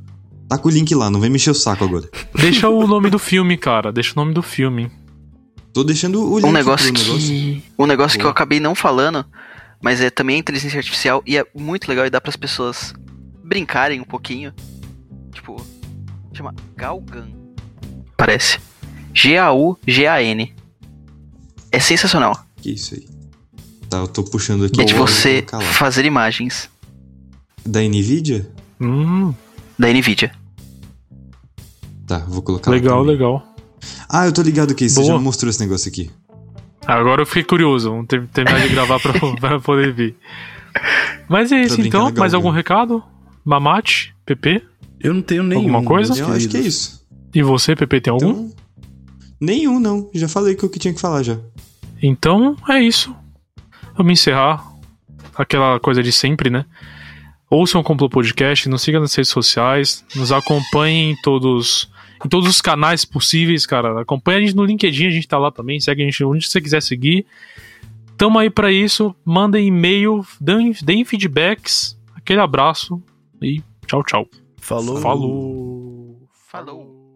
Tá com o link lá, não vem mexer o saco agora. Deixa o nome do filme, cara, deixa o nome do filme. Tô deixando o link um negócio pro negócio. Que, um negócio Pô. que eu acabei não falando, mas é também inteligência artificial e é muito legal e dá pras pessoas brincarem um pouquinho. Tipo, chama Galgan. Parece. G A U G A N. É sensacional. Que isso aí. Tá, eu tô puxando aqui. É de você fazer imagens. Da Nvidia? Hum. Da Nvidia. Tá, vou colocar Legal, legal. Ah, eu tô ligado que você Boa. já mostrou esse negócio aqui. Agora eu fiquei curioso. Vamos ter, terminar de gravar pra, pra poder ver. Mas é isso então. Legal, mais viu? Algum recado? Mamate? P P? Eu não tenho nenhum. Alguma coisa? Eu acho que é isso. E você, P P, tem então, algum? Nenhum, não. Já falei o que tinha que falar já. Então, é isso. Vamos encerrar. Aquela coisa de sempre, né? Ouçam o Complô Podcast, nos sigam nas redes sociais, nos acompanhem em todos... Em todos os canais possíveis, cara. Acompanha a gente no LinkedIn, a gente tá lá também. Segue a gente onde você quiser seguir. Tamo aí pra isso. Mandem e-mail, deem, deem feedbacks. Aquele abraço e tchau, tchau. Falou. Falou. Falou.